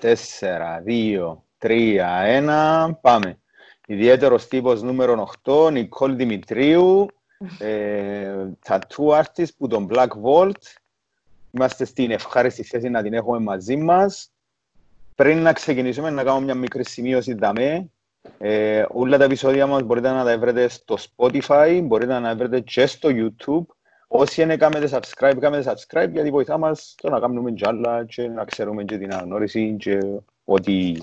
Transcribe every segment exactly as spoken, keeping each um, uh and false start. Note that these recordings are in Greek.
τέσσερα, δύο, τρία, ένα, πάμε. Ιδιαίτερος τύπος νούμερο οκτώ, Νικόλ Δημητρίου, ε, tattoo artist που τον Black Vault. Είμαστε στην ευχάριστη θέση να την έχουμε μαζί μας. Πριν να ξεκινήσουμε να κάνουμε μια μικρή σημείωση δαμέ. Ε, όλα τα επεισόδια μας μπορείτε να τα βρείτε στο Spotify, μπορείτε να τα βρείτε και στο YouTube. Όσοι είναι κάνετε subscribe, κάνετε subscribe γιατί βοηθά μας το να κάνουμε και άλλα και να ξέρουμε και την αναγνώριση και ότι,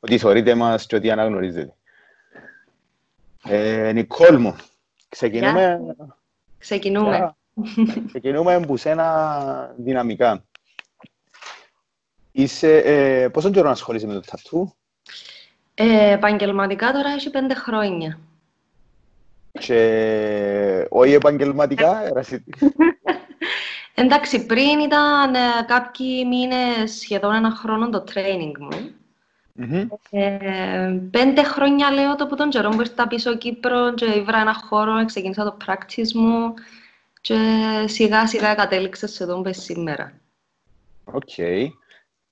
ότι θεωρείτε μας και ότι αναγνωρίζετε. Ε, Νικόλ μου, ξεκινούμε... Yeah. Ξεκινούμε. Yeah. Ξεκινούμε που σένα δυναμικά. Είσαι, ε, πόσο καιρό να ασχολείσαι με το τατού? Ε, επαγγελματικά τώρα έχει πέντε χρόνια. Και όχι επαγγελματικά, εντάξει, πριν ήταν ε, κάποιοι μήνες, σχεδόν ένα χρόνο το training μου. Mm-hmm. Ε, πέντε χρόνια λέω το που τον καιρό μου ήρθα πίσω Κύπρο και ήβρα ένα χώρο, ξεκίνησα το practice μου και σιγά σιγά κατέληξα σε εδώ πες σήμερα. Οκ. Okay.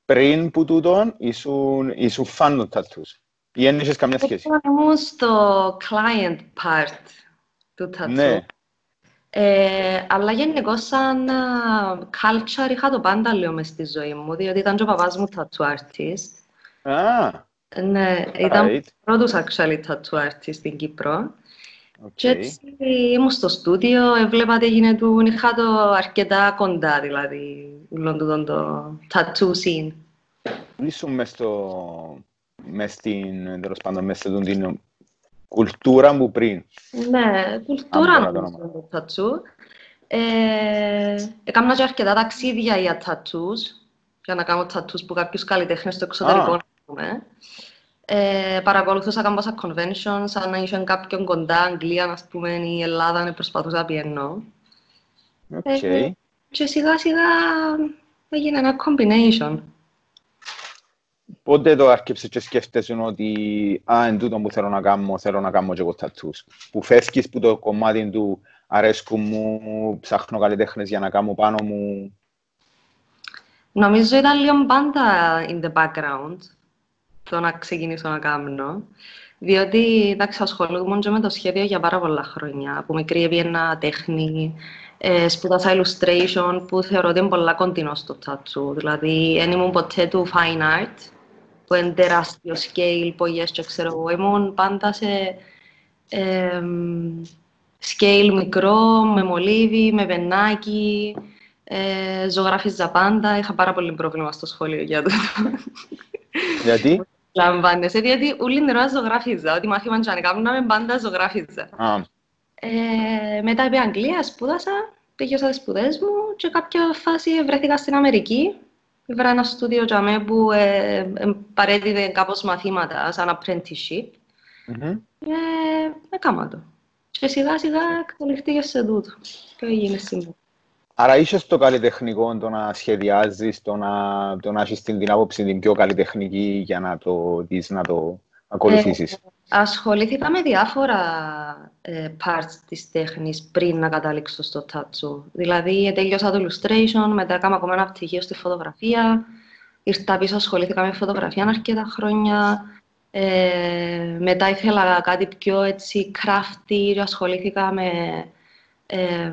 Πριν που τούτον ήσουν, ήσουν φαν του τατούς. Ή αν είχες καμιά σχέση. Ήμουν στο client part του τατού. Ναι. Ε, αλλά γενικώς σαν culture είχα το πάντα λίγο μες στη ζωή μου, διότι ήταν και ο παπάς μου tattoo artist. Α! Ναι, ήταν right. Πρώτος actually tattoo artist στην Κύπρο. Okay. Και έτσι ήμουν στο στούντιο, έβλεπα τι έγινε του, είχα το αρκετά κοντά, δηλαδή, ούλον το tattoo scene. Ήσουν μες στο... μες στην, τέλος πάντων, μες στην την κουλτούρα μου πριν. Ναι, κουλτούρα μου το tattoo. Ε, έκανα και αρκετά ταξίδια για tattoos, για να κάνω tattoos που κάποιους καλλιτέχνες στο εξωτερικό, ah. πούμε. Ε, παρακολουθούσα κάμποσα conventions, αν είχαν κάποιον κοντά, Αγγλία, ας πούμε, ή Ελλάδα, προσπαθούσα να πιένω. Okay. Ε, και σιγά σιγά έγινε ένα combination. Πότε το άρχιψες και σκέφτεσαι ότι «Α, εν τούτο που θέλω να κάνω, θέλω να κάνω και εγώ τατούς». Που φεύγεις που το κομμάτι του «αρέσκουν μου, ψάχνω καλλιτέχνες για να κάνω πάνω μου». Νομίζω ήταν λίγο πάντα in the background το να ξεκινήσω να κάνω. Διότι, εντάξει, ασχολούμουν και με το σχέδιο για πάρα πολλά χρόνια. Από μικρή έπιανα τέχνη, ε, σπούδασα illustration που θεωρώ ότι είναι πολλά κοντινό στο tattoo. Δηλαδή, δεν ήμουν ποτέ του fine art, που είναι τεράστιο scale, πογιές και ξέρω εγώ. Ήμουν πάντα σε ε, scale μικρό, με μολύβι, με πενάκι. Ε, ζωγράφιζα πάντα. Είχα πάρα πολύ πρόβλημα στο σχολείο για το. Γιατί? Λαμβάνεσαι, διότι όλη την ώρα ζωγράφιζα. Ό,τι μάθημα και αν έκαναμε, πάντα ζωγράφιζα. Ah. Ε, μετά πήγα Αγγλία, σπούδασα, τελειώσα τις σπουδές μου και κάποια φάση βρέθηκα στην Αμερική. Βρήκα ένα στούντιο τζαμέ που ε, ε, παρέδιδε κάπως μαθήματα, σαν apprenticeship. Mm-hmm. Ε, έκανα το. Και σιγά σιγά εξελιχθήκε σε τούτο. Και έγινε σήμερα. Άρα είσαι στο καλλιτεχνικό το να σχεδιάζεις, το να, το να έχεις την, την άποψη την πιο καλλιτεχνική για να το δεις, να το ακολουθήσεις. Ε, ασχολήθηκα με διάφορα ε, parts της τέχνης πριν να καταλήξω στο tattoo. Δηλαδή, τέλειωσα το illustration, μετά έκανα ακόμα ένα πτυχίο στη φωτογραφία. Ήρθα πίσω, ασχολήθηκα με φωτογραφία αρκετά χρόνια. Ε, μετά ήθελα κάτι πιο έτσι crafty, ασχολήθηκα με... Ε,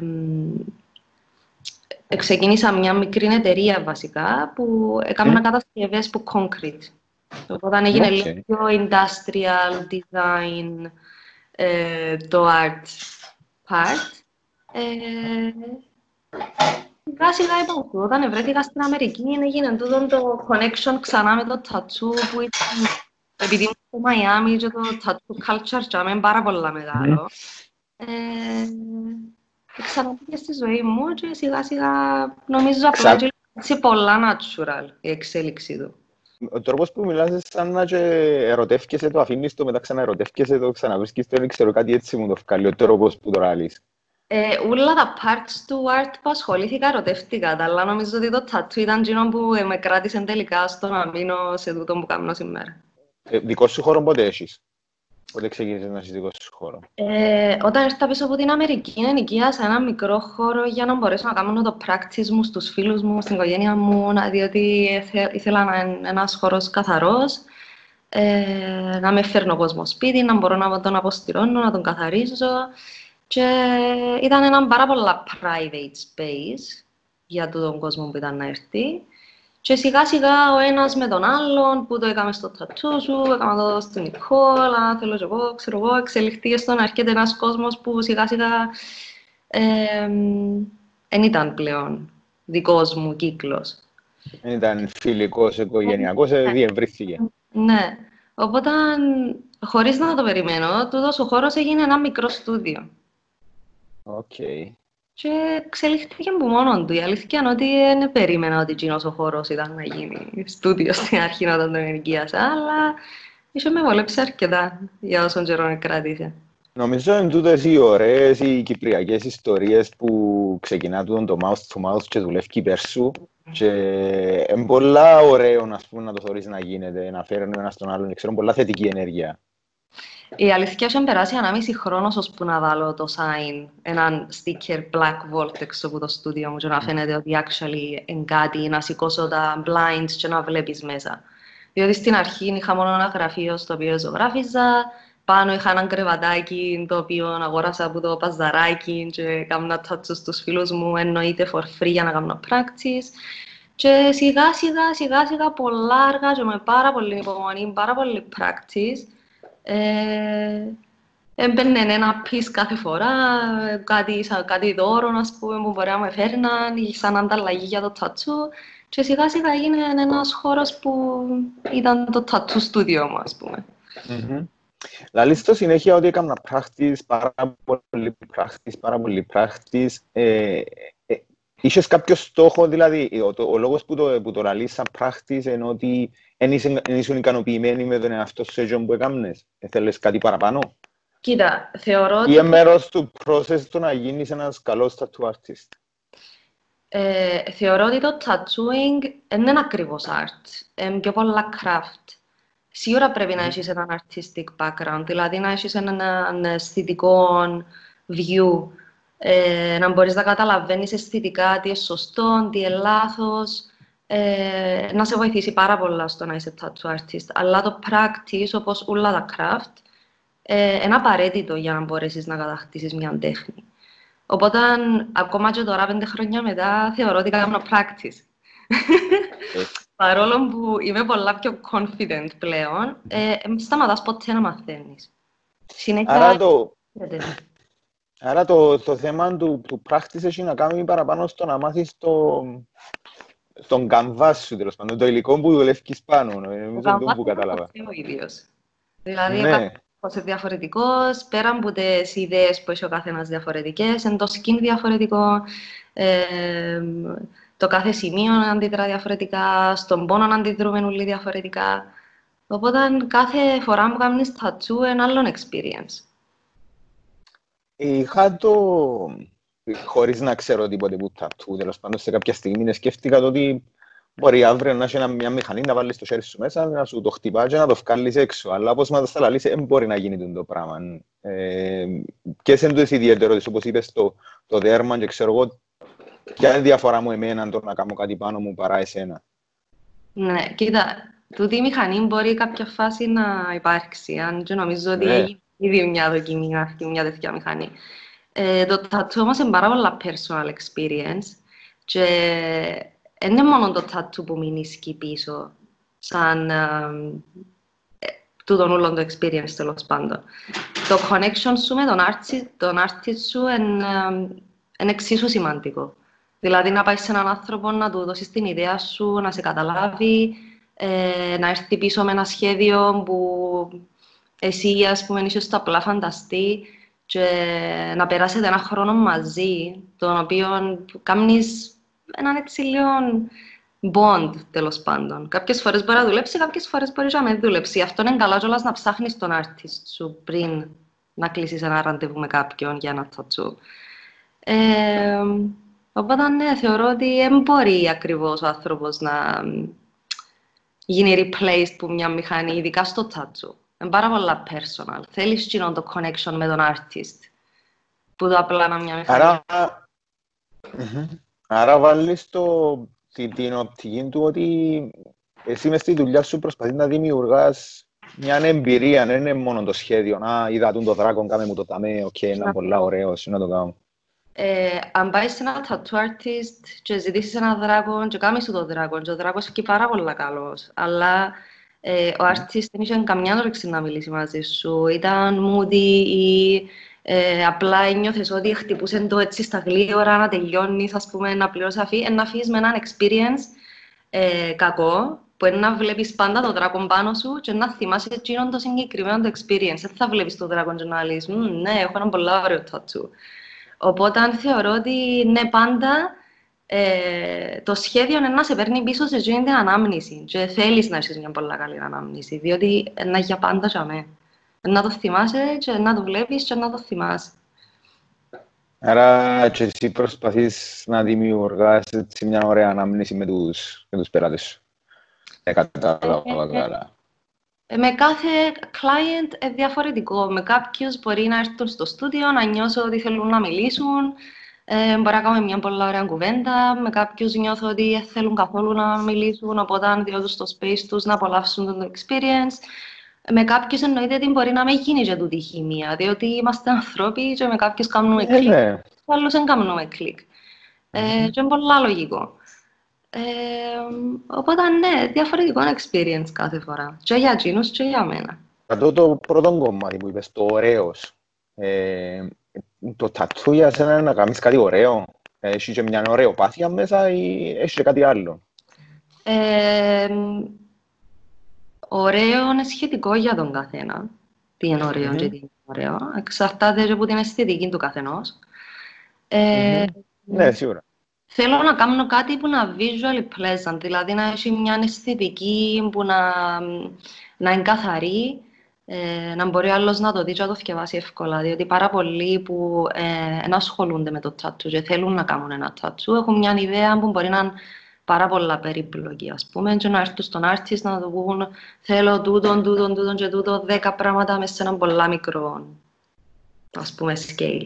ξεκίνησα μια μικρή εταιρεία βασικά που έκανα mm. κατασκευές που concrete. Οπότε έγινε okay. λίγο πιο industrial design, ε, το art part. Σιγά σιγά είπα, όταν βρέθηκα στην Αμερική έγινε τούτο το connection ξανά με το tattoo που ήταν, επειδή ήμουν στο Μαϊάμι και το tattoo culture και είναι πάρα πολύ μεγάλο. Mm. Ε, Ξαναπήκε στη ζωή μου και σιγά σιγά νομίζω Ξα... απλά έτσι πολλά natural η εξέλιξή του. Ο τρόπος που μιλάς σαν να ερωτεύκεσαι το, αφήνεις το, μετά ξαναερωτεύκεσαι το, ξαναβρίσκεις το, δεν ξέρω κάτι έτσι μου το βγάλει, ο τρόπος που τώρα λύσεις. Ε, όλα τα parts του art που ασχολήθηκα ερωτεύτηκα, αλλά νομίζω ότι το tattoo ήταν εκείνο που με κράτησε τελικά στο να μείνω σε τούτο που κάνω σήμερα. Ε, δικό σου χώρο πότε έχεις? Πότε ξεκίνησε να ζεις δικό σας χώρο? Ε, όταν ήρθα πίσω από την Αμερική, ενοικίασα ένα μικρό χώρο για να μπορέσω να κάνω το practice μου στους φίλους μου, στην οικογένεια μου, διότι ήθελα να, ένας χώρος καθαρός, ε, να με φέρνω κόσμο σπίτι, να μπορώ να τον αποστηρώνω, να τον καθαρίζω. Και ήταν ένα πάρα πολλά private space για τον κόσμο που ήταν να έρθει. Και σιγά σιγά ο ένας με τον άλλον, που το έκαμε στο τατσού σου, έκαμε το στον Νικόλα, θέλω και εγώ, ξέρω εγώ, εξελιχθεί στον αρκετά ένας κόσμος που σιγά σιγά δεν ήταν πλέον δικός μου κύκλος. Δεν ήταν φιλικός, οικογενειακός, διευρύθηκε. Ναι. Οπότε, χωρίς να το περιμένω, τούτος ο χώρος έγινε ένα μικρό στούντιο. Οκ. Και εξελιχθήκε που μόνον του. Η αλήθεια είναι ότι δεν περίμενα ότι εκείνος ο χώρος ήταν να γίνει στούντιο στην αρχή όταν τον ενοικίασα, αλλά ίσως με βολέψε αρκετά για όσον καιρό κράτησε. Νομίζω είναι τούτες οι ωραίες, οι κυπριακές ιστορίες που ξεκινά τούτον το mouth to mouth και δουλεύει υπέρ σου. Και είναι πολλά ωραίο να, πούμε, να το θεωρείς να γίνεται, να φέρνει ο ένας τον άλλον, ξέρουν πολλά θετική ενέργεια. Η αλήθεια έχει περάσει ανάμιση χρόνος ώσπου να βάλω το sign, έναν sticker Black Vault έξω από το στούντιο μου και να φαίνεται ότι actually είναι κάτι, να σηκώσω τα blinds και να βλέπεις μέσα. Διότι στην αρχή είχα μόνο ένα γραφείο στο οποίο ζωγράφιζα, πάνω είχα έναν κρεβατάκι το οποίο αγόρασα από το παζαράκι και έκανα τάτσο στους φίλους μου, εννοείται for free για να κάνω practice. Και σιγά σιγά σιγά σιγά πολλά αργά και με πάρα πολύ υπομονή, πάρα πολύ practice. Ε, έμπαινε ένα piece κάθε φορά, κάτι, σαν, κάτι δώρο ας πούμε, που μπορεί να με φέρναν, σαν ανταλλαγή για το τατσού. Και σιγά σιγά έγινε ένας χώρος που ήταν το τατσού στούντιο μου, ας πούμε. Mm-hmm. Λαλείς στο συνέχεια ότι έκανα πράχτης, πάρα πολύ πράχτης, πάρα πολύ πράχτης. Ε, ε, Είχες κάποιο στόχο, δηλαδή, ο, το, ο λόγος που το, που το λαλείς σαν πράχτης είναι ότι εν ήσουν ικανοποιημένοι με τον εαυτό σου έτσι που έκαμνες. Θέλεις κάτι παραπάνω? Κοίτα, θεωρώ ότι... Ή μέρος του process του να γίνεις ένας καλός tattoo artist. Ε, θεωρώ ότι το tattooing δεν είναι ακριβώς art, είναι πιο πολλά craft. Σίγουρα πρέπει να έχεις έναν artistic background, δηλαδή να έχεις έναν αισθητικό view, ε, να μπορείς να καταλαβαίνεις αισθητικά τι είναι σωστό, τι είναι λάθος. Ε, να σε βοηθήσει πάρα πολλά στο να είσαι tattoo artist, αλλά το practice, όπως όλα τα craft, ε, είναι απαραίτητο για να μπορέσεις να κατακτήσεις μια τέχνη. Οπότε, ακόμα και τώρα, πέντε χρόνια μετά, θεωρώ ότι κάνω practice. Παρόλο που είμαι πολλά πιο confident πλέον, ε, ε, σταματάς ποτέ να μαθαίνεις. Συνέχεια... Άρα το, Άρα το, το θέμα του, του practice έχει να κάνει παραπάνω στο να μάθεις το... Στον καμβά σου, τέλος πάντων, το υλικό που δουλεύεις πάνω. Ο καμβάς που καταλάβα. Είναι ο ίδιος. Δηλαδή, ναι. Είσαι διαφορετικός, πέρα από τις ιδέες που έχει ο καθένας διαφορετικές, είναι το skin διαφορετικό, ε, το κάθε σημείο αντιδρά διαφορετικά, στον πόνο αντιδρούμε όλοι διαφορετικά. Οπότε, κάθε φορά που κάνεις τατσού, είναι άλλον experience. Είχα το... χωρίς να ξέρω τίποτε που τατού, τέλος πάντων, σε κάποια στιγμή σκέφτηκα το ότι μπορεί αύριο να έχει μια μηχανή να βάλεις το χέρι σου μέσα, να σου το χτυπά και να το βγάλεις έξω. Αλλά όπως μας τα λαλείς, δεν μπορεί να γίνει το πράγμα. Ε, και σε εντός ιδιαίτερος, όπως είπες, το, το δέρμα και ξέρω εγώ, ποια είναι η διαφορά μου εμένα το να κάνω κάτι πάνω μου παρά εσένα. Ναι, κοίτα, τούτη η μηχανή μπορεί κάποια φάση να υπάρξει, αν και νομίζω ότι ναι. Ήδη μια δοκιμή να έρθει μια τέτοια μηχανή. Ε, το τατού μας είναι πάρα πολλά personal experience και δεν είναι μόνο το τατού που μείνει πίσω σαν ε, τούτον όλον το experience τέλος πάντων. Το connection σου με τον artist, τον artist σου είναι εξίσου σημαντικό. Δηλαδή να πάει σε έναν άνθρωπο να του δώσεις την ιδέα σου, να σε καταλάβει, ε, να έρθει πίσω με ένα σχέδιο που εσύ ας πούμε είσαι στο απλά φανταστεί και να περάσετε ένα χρόνο μαζί, τον οποίο κάνεις έναν έτσι λίγο bond, τέλος πάντων. Κάποιες φορές μπορεί να δουλέψει, κάποιες φορές μπορεί να μην δουλέψει. Αυτό είναι καλά κιόλας να ψάχνεις τον artist σου πριν να κλείσεις ένα ραντεβού με κάποιον για ένα tattoo. Ε, οπότε, ναι, θεωρώ ότι δεν μπορεί ακριβώς ο άνθρωπος να γίνει replaced από μια μηχανή, ειδικά στο tattoo. είναι πάρα πολλά personal. Θέλεις κοινό το connection με τον artist, που το απλά να μια μηχανή. Άρα βάλεις την οπτική του ότι εσύ μες στη δουλειά σου προσπαθείς να δημιουργάς μια εμπειρία, δεν είναι μόνο το σχέδιο. Να είδα τον δράκον, κάμε μου το ταμέ, οκ, είναι πολλά ωραίο, να το κάνω. Ε, αν πάει σε ένα tattoo artist και ζητήσεις έναν δράκο και κάνεις τον δράκο και ο δράκος είναι πάρα πολύ καλός, αλλά ε, ο artist δεν είχε καμιά όρεξη να μιλήσει μαζί σου, ήταν moody ή ε, απλά ένιωθες ότι χτυπούσαν το έτσι στα γλύωρα να τελειώνεις, ας πούμε, να πληρώσεις αφή, να αφήσεις με έναν experience ε, κακό που είναι να βλέπεις πάντα τον δράκο πάνω σου και να θυμάσαι εκείνον το συγκεκριμένο το experience. Δεν θα βλέπεις τον δράκο και να λες, ναι, έχω έναν πολύ ωραίο tattoo. Οπότε θεωρώ ότι ναι, πάντα ε, το σχέδιο είναι να σε παίρνει πίσω σε εκείνη την ανάμνηση. Και θέλεις να έχεις μια πολύ καλή ανάμνηση, διότι είναι για πάντα για μέ. Να το θυμάσαι, και να το βλέπεις και να το θυμάσαι. Άρα και εσύ προσπαθείς να δημιουργάς μια ωραία ανάμνηση με τους, με τους πελάτες σου. Ε, κατάλαβα καλά. Με κάθε client είναι διαφορετικό. Με κάποιους μπορεί να έρθουν στο στούντιο, να νιώσω ότι θέλουν να μιλήσουν, ε, μπορεί να κάνουμε μια πολύ ωραία κουβέντα. Με κάποιους νιώθω ότι δεν θέλουν καθόλου να μιλήσουν, οπότε αν διόδουν στο space τους να απολαύσουν το experience. Με κάποιους εννοείται ότι μπορεί να μην γίνει για τούτη η χημεία, διότι είμαστε ανθρώποι και με κάποιους κάνουμε κλικ. Με άλλους δεν κάνουμε κλικ. Ε, και είναι πολύ λογικό. Ε, οπότε, ναι, διαφορετικό experience κάθε φορά. Και για εκείνους και για μένα. Αυτό το πρώτο κομμάτι που είπες, το ωραίος. Ε, το tattoo για σένα είναι να κάνεις κάτι ωραίο. Έχεις και μια ωραιοπάθεια μέσα ή έχεις και κάτι άλλο. Ε, ωραίο είναι σχετικό για τον καθένα. Τι είναι ωραίο mm-hmm. και τι είναι ωραίο. Εξαρτάται και από την αισθητική του καθενός. Ε, mm-hmm. Ναι, σίγουρα. Θέλω να κάνω κάτι που να visually pleasant, δηλαδή να έχει μια αισθητική που να, να είναι καθαρή, ε, να μπορεί άλλος να το δει και να το θκευάσει εύκολα, διότι πάρα πολλοί που ε, ασχολούνται με το tattoo και θέλουν να κάνουν ένα tattoo, έχουν μια ιδέα που μπορεί να είναι πάρα πολλά περίπλοκη, ας πούμε, και να έρθουν στον artist να του πούν θέλω τούτον, τούτον, τούτον και τούτο, δέκα πράγματα μέσα σε έναν πολλά μικρό, ας πούμε, scale.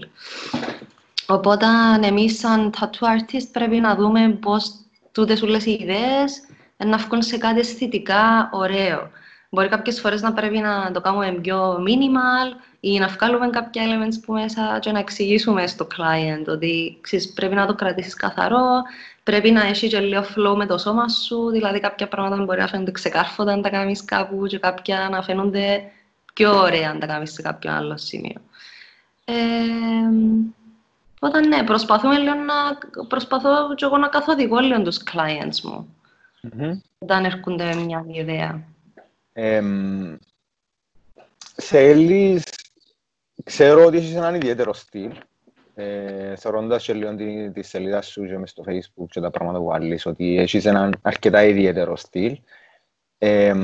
Οπότε, εμείς σαν tattoo artist πρέπει να δούμε πώς τούτες όλες οι ιδέες να βγουν σε κάτι αισθητικά ωραίο. Μπορεί κάποιες φορές να πρέπει να το κάνουμε πιο minimal ή να βγάλουμε κάποια elements που μέσα και να εξηγήσουμε στο client ότι ξέρεις, πρέπει να το κρατήσεις καθαρό, πρέπει να έχει και λίγο flow με το σώμα σου, δηλαδή κάποια πράγματα μπορεί να φαίνονται ξεκάρφωτα αν τα κάνεις κάπου και κάποια να φαίνονται πιο ωραία αν τα κάνεις σε κάποιο άλλο σημείο. Ε, Οπότε, ναι, προσπαθούμε, λέω, να, προσπαθώ και εγώ να καθοδηγώ λέω, τους clients μου, mm-hmm. όταν έρχονται με μια ιδέα. Ε, θέλεις, ξέρω ότι είσαι έναν ιδιαίτερο στυλ, ε, θεωρώντας και λίγο τη, τη σελίδα σου και μες στο Facebook και τα πράγματα που άλλεις, ότι έχεις έναν αρκετά ιδιαίτερο στυλ. Ε,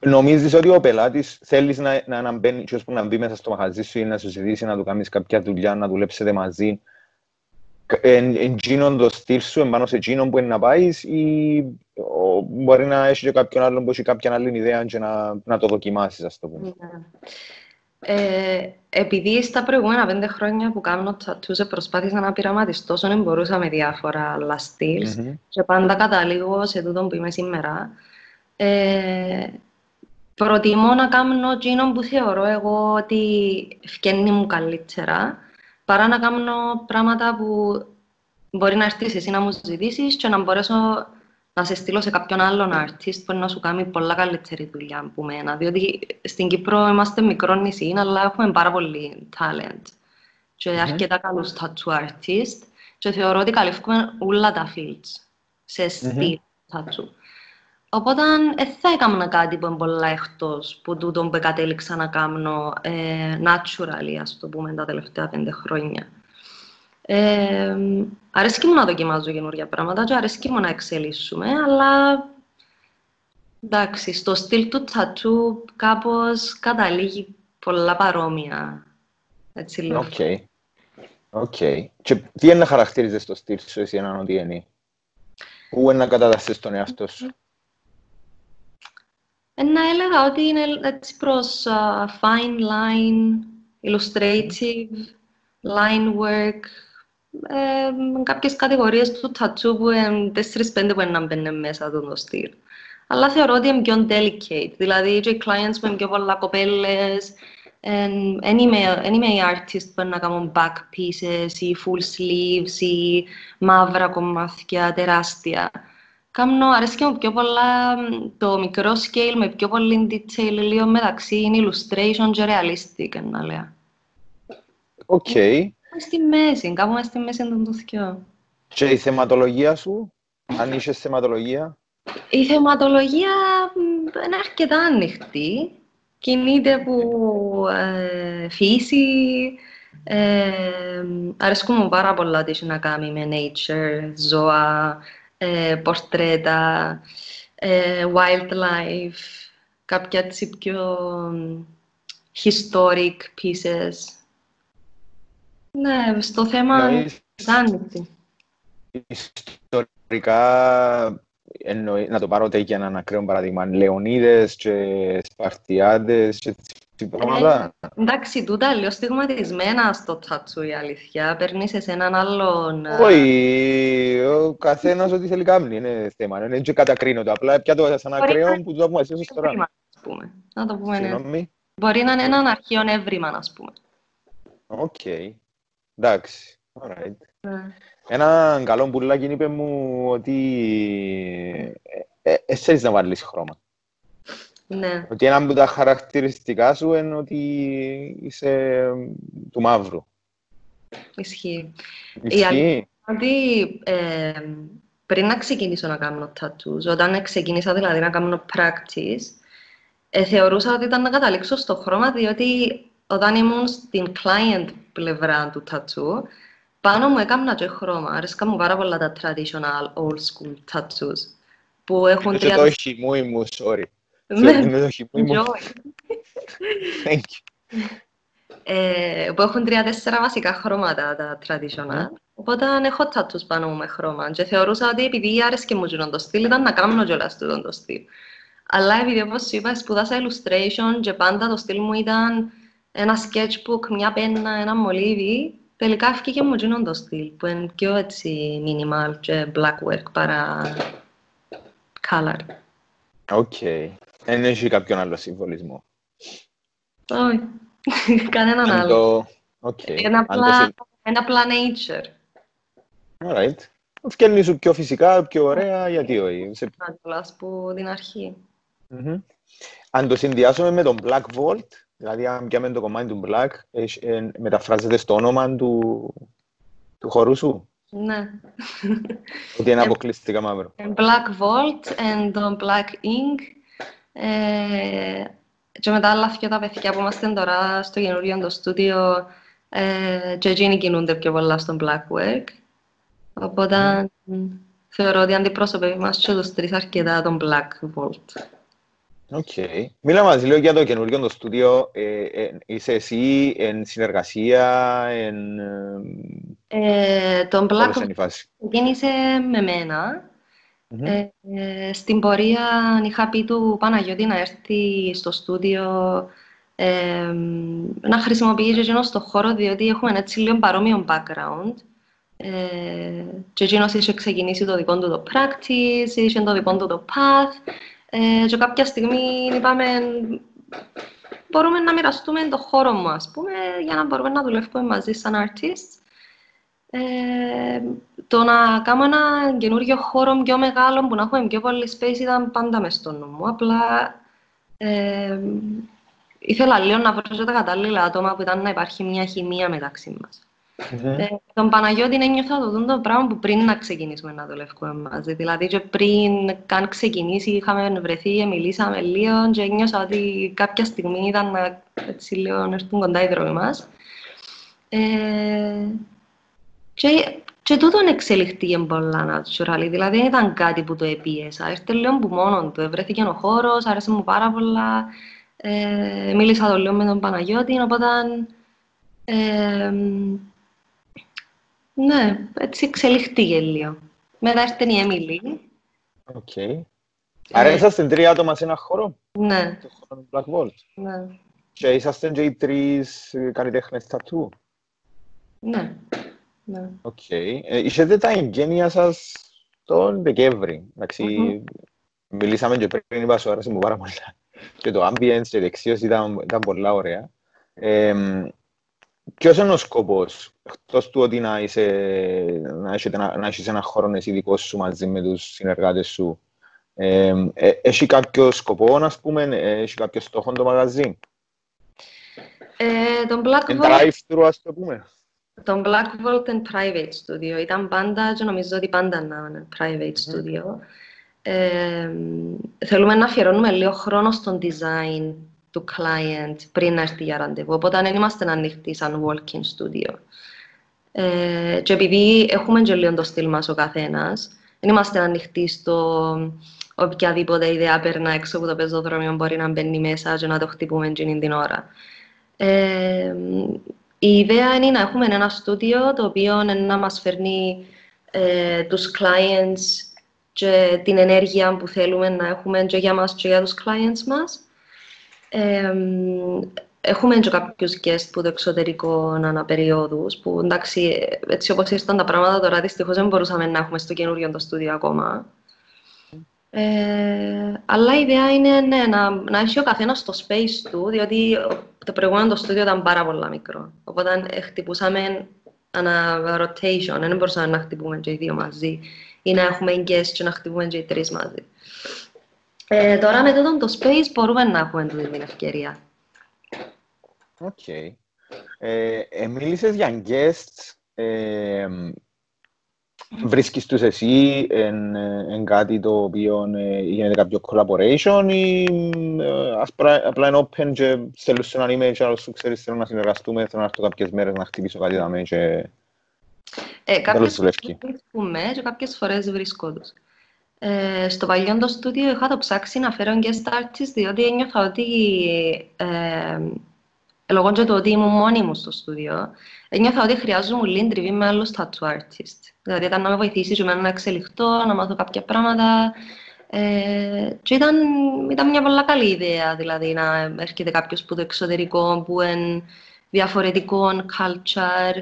Νομίζεις ότι ο πελάτης θέλεις να, να, να, μπαίνει, που να μπει μέσα στο μαχαζί σου ή να σου ζητήσει να του κάνεις κάποια δουλειά, να δουλέψετε μαζί. Εντζήνον το στυλ σου, εμπάνω σε εκείνον που είναι να πάεις ή ο, μπορεί να έχει και κάποιον άλλον που έχει κάποια άλλη ιδέα και να, να το δοκιμάσεις, ας το πούμε. Yeah. Ε, επειδή στα προηγούμενα πέντε χρόνια που κάνω τατούζε προσπάθησα να πειραματιστώ όσο μπορούσα με διάφορα άλλα στυλ mm-hmm. και πάντα καταλήγω σε τούτο που είμαι σήμερα. Ε, Προτιμώ να κάνω εκείνο που θεωρώ εγώ ότι φκένει μου καλύτερα, παρά να κάνω πράγματα που μπορεί να έρθεις εσύ να μου ζητήσεις και να μπορέσω να σε στείλω σε κάποιον άλλον artist που να σου κάνει πολλά καλύτερη δουλειά από μένα. Διότι στην Κύπρο είμαστε μικρό νησί, αλλά έχουμε πάρα πολύ talent και mm-hmm. αρκετά καλούς tattoo artist και θεωρώ ότι καλύφουμε όλα τα fields σε στυλ mm-hmm. tattoo. Οπότε, ε, θα έκανα κάτι που είναι πολλά εκτός που τούτο που κατέληξα να κάνω ε, naturally, ας το πούμε, τα τελευταία πέντε χρόνια. Ε, αρέσκει μου να δοκιμάζω καινούργια πράγματα και αρέσκει μου να εξελίσσουμε, αλλά εντάξει, στο στυλ του τατού κάπως καταλήγει πολλά παρόμοια, έτσι λέω. Οκ. Okay. Okay. Και τι είναι να χαρακτηρίζεις το στυλ σου εσύ έναν ότι είναι, πού είναι να κατατασσείς τον εαυτό σου. Να έλεγα ότι είναι έτσι προς uh, fine line, illustrative, line work, ε, με κάποιες κατηγορίες του τατσού που τέσσερις πέντε μπορεί να μπαίνουν μέσα το στυλ. Αλλά θεωρώ ότι είναι πιο delicate, δηλαδή οι clients με πιο πολλά κοπέλες, δεν είμαι η artist που να κάνω back pieces ή full sleeves ή μαύρα κομμάτια τεράστια. Κάμνω, αρέσει και μου πιο πολλά το μικρό scale με πιο πολύ detail, λίγο μεταξύ είναι illustration και realistic, να λέω. Οκ. Okay. Στη μέση, κάπου μέσα στη μέση των δυο. Και η θεματολογία σου, αν είσαι θεματολογία? Η θεματολογία είναι αρκετά ανοιχτή. Κινείται από ε, φύση. Ε, αρέσκουν μου πάρα πολλά τι να κάνει με nature, ζώα, ε, πορτρέτα, ε, wildlife, κάποια έτσι πιο historic pieces. Ναι, στο θέμα ναι, ανοιχτή. Ιστορικά... Εννοεί, να το πάρω τέκει έναν ακραίο παράδειγμα, Λεωνίδες και Σπαρτιάδες και τις πράγματα. Ε, εντάξει, τούτα λίγο στιγματισμένα στο τάτσου η αλήθεια, παίρνεις σε έναν άλλον... Όχι, ο καθένας ό,τι θέλει κάνει είναι θέμα, είναι και κατακρίνω το, απλά πια το σαν ακραίο που το πούμε εσύ στο τώρα. Να το πούμε, ναι. Μπορεί να είναι έναν αρχαίο εύρημα, ας πούμε. Οκ, okay. Εντάξει, alright. Yeah. Ένα καλό πουλάκι είπε μου ότι ε, ε, εσείς να βάλεις χρώμα. Ναι. Ότι ένα από τα χαρακτηριστικά σου είναι ότι είσαι του μαύρου. Ισχύει. Ισχύει. Δηλαδή, ε, πριν να ξεκινήσω να κάνω tattoos, όταν ξεκινήσα δηλαδή να κάνω practice, ε, θεωρούσα ότι ήταν να καταλήξω στο χρώμα, διότι όταν ήμουν στην client πλευρά του tattoo, πάνω μου έκανα και χρώμα. Αρέσκα μου πάρα πολλά τα traditional, old school tattoos που έχουν τρία... Είναι το χυμούι μου, sorry. Είναι το χυμούι μου. Thank you. Που έχουν τρία-τέσσερα βασικά χρώματα τα traditional. Οπότε έχω tattoos πάνω μου με χρώμα. Και θεωρούσα ότι επειδή άρεσκε μου γίνον το στυλ, ήταν να κάνω κιόλας τούτον το στυλ. Αλλά επειδή, όπως είπα, σπουδάσα illustration και πάντα το στυλ μου ήταν ένα sketchbook, μια πένα, ένα μολύβι. Τελικά έφυγε μου γίνον το στυλ, που είναι πιο έτσι minimal και black work παρά color. Οκ. Okay. Δεν έχει κάποιον άλλο συμβολισμό. Όχι. Κανέναν άλλο. Το... Okay. Είναι απλά πλα... σε... nature. Alright. Φκένει σου πιο φυσικά, πιο ωραία, γιατί όχι. Σε... Απλάς που την αρχή. Mm-hmm. Αν το συνδυάσουμε με τον Black Vault, δηλαδή, αν πιάμε το κομμάτι του Black, μεταφράζεται στο όνομα του, του χορού σου. Ναι. Ότι είναι αποκλειστικά μαύρο. Black Vault and Black Ink. Ε, και μετά άλλα δύο τα παιδιά που είμαστε τώρα στο καινούριο το στούντιο ε, και εκείνοι κινούνται πιο πολλά στο Black Work. Οπότε mm. θεωρώ ότι αντιπρόσωποι μας και τους τρεις αρκετά τον Black Vault. Οκ. Okay. Μίλα μας λίγο για το καινούργιο το στούντιο. Ε, ε, είσαι εσύ, εν συνεργασία, εν... Ε, τον Black ξεκίνησε με μένα. Mm-hmm. Ε, ε, στην πορεία είχα πει του Παναγιώτη να έρθει στο στούντιο ε, να χρησιμοποιήσει εκείνος το χώρο, διότι έχουμε έτσι λίγο παρόμοιο background. Ε, και εκείνος είχε ξεκινήσει το δικό του το practice, είχε το δικό του το path. Ε, και κάποια στιγμή είπαμε, μπορούμε να μοιραστούμε το χώρο μου, ας πούμε, για να μπορούμε να δουλεύουμε μαζί σαν artists. Ε, το να κάνω ένα καινούριο χώρο πιο μεγάλο, που να έχουμε πιο πολύ space, ήταν πάντα μες στο νου μου. Απλά ε, ήθελα λίγο να βρω τα κατάλληλα άτομα που ήταν να υπάρχει μια χημεία μεταξύ μας. Mm-hmm. Ε, τον Παναγιώτη ένιωθα το το πράγμα που πριν να ξεκινήσουμε να δουλεύουμε μαζί. Δηλαδή και πριν καν ξεκινήσει είχαμε βρεθεί, μιλήσαμε λίγο και ένιωσα ότι κάποια στιγμή ήταν να, έτσι, λίγο, να έρθουν κοντά οι δρόμοι μας. Ε, και, και τούτον εξελιχτήκε πολλά natural, δηλαδή δεν ήταν κάτι που το επίεσα. Ήρθε λίγο που μόνον του, βρέθηκε ο χώρος, άρεσε μου πάρα πολλά. Ε, μίλησα το λίγο με τον Παναγιώτη, οπότε... Ε, ναι, έτσι εξελιχτεί γελίο. Μετά έρθεν η Έμιλη. Οκ. Okay. Άρα ήσασταν τρία άτομα σε ένα χώρο. Ναι. Το χώρο του Black Vault. Ναι. Και ήσασταν και οι τρεις καλλιτέχνες τατού. Ναι. Ναι. Οκ. Είσετε τα εγγένεια σας τον Δεκέμβρη. Εντάξει, μιλήσαμε και πριν, είπα σου άρεσε μου πάρα πολλά. Και το ambience και η δεξίωση ήταν, ήταν πολλά ωραία. Ε, ποιος είναι ο σκοπός, εκτός του ότι να είσαι, να είσαι, να είσαι ένα χώρο εσύ δικός σου μαζί με τους συνεργάτες σου, ε, ε, έχει κάποιο σκοπό, ας πούμε, ε, έχει κάποιο στόχο το μαγαζί. Ε, τον Black Vault... drive-thru, ας το πούμε. Τον Black Vault and private studio. Ήταν πάντα, και νομίζω ότι πάντα να είναι private studio. Mm. Ε, θέλουμε να αφιερώνουμε λίγο χρόνο στον design του client πριν να έρθει για ραντεβού, οπότε δεν είμαστε ανοιχτοί σαν walk-in studio. Ε, και επειδή έχουμε και λίγο το στυλ μας ο καθένας, δεν είμαστε ανοιχτοί στο οποιαδήποτε ιδέα περνά έξω από το πεζοδρόμιο, μπορεί να μπαίνει μέσα και να το χτυπούμε εκείνη την ώρα. Ε, η ιδέα είναι να έχουμε ένα studio το οποίο να μας φέρνει ε, τους clients και την ενέργεια που θέλουμε να έχουμε και για μας και για τους clients μας. Ε, έχουμε και κάποιους guests που το εξωτερικό αναπεριόδους, που εντάξει, έτσι όπως ήρθαν τα πράγματα τώρα, δυστυχώς δεν μπορούσαμε να έχουμε στο καινούριο το στούντιο ακόμα. Ε, αλλά η ιδέα είναι ναι, να, να έχει ο καθένας το space του, διότι το προηγούμενο το στούντιο ήταν πάρα πολύ μικρό. Οπότε χτυπούσαμε ένα rotation, δεν μπορούσαμε να χτυπούμε και οι δύο μαζί. Ή να έχουμε guests και να χτυπούμε και οι τρεις μαζί. Ε, τώρα με τούτον το space μπορούμε να έχουμε την ευκαιρία. Οκ. Okay. Ε, ε, μίλησες για guests. Ε, βρίσκεις τους εσύ εν, εν κάτι το οποίο ε, γίνεται κάποιο collaboration ή ε, ασπρα, απλά είναι open και στέλνεις έναν email και άλλος σου ξέρεις θέλω να συνεργαστούμε, θέλω να έρθω κάποιες μέρες να χτυπήσω κάτι δάμε και... Ε, κάποιες φορές βρίσκουμε και κάποιες φορές βρίσκω τους. Ε, στο παλιό το στούντιο είχα το ψάξει να φέρω guest artists, διότι ένιωθα ότι, ε, λόγω του ότι ήμουν μόνη μου στο στούντιο, ένιωθα ότι χρειάζομαι λίντριβη με άλλους tattoo artists. Δηλαδή ήταν να με βοηθήσει και εμένα να εξελιχτώ, να μάθω κάποια πράγματα. Ε, και ήταν, ήταν μια πολύ καλή ιδέα, δηλαδή να έρχεται κάποιος που το εξωτερικό, που είναι διαφορετικό culture,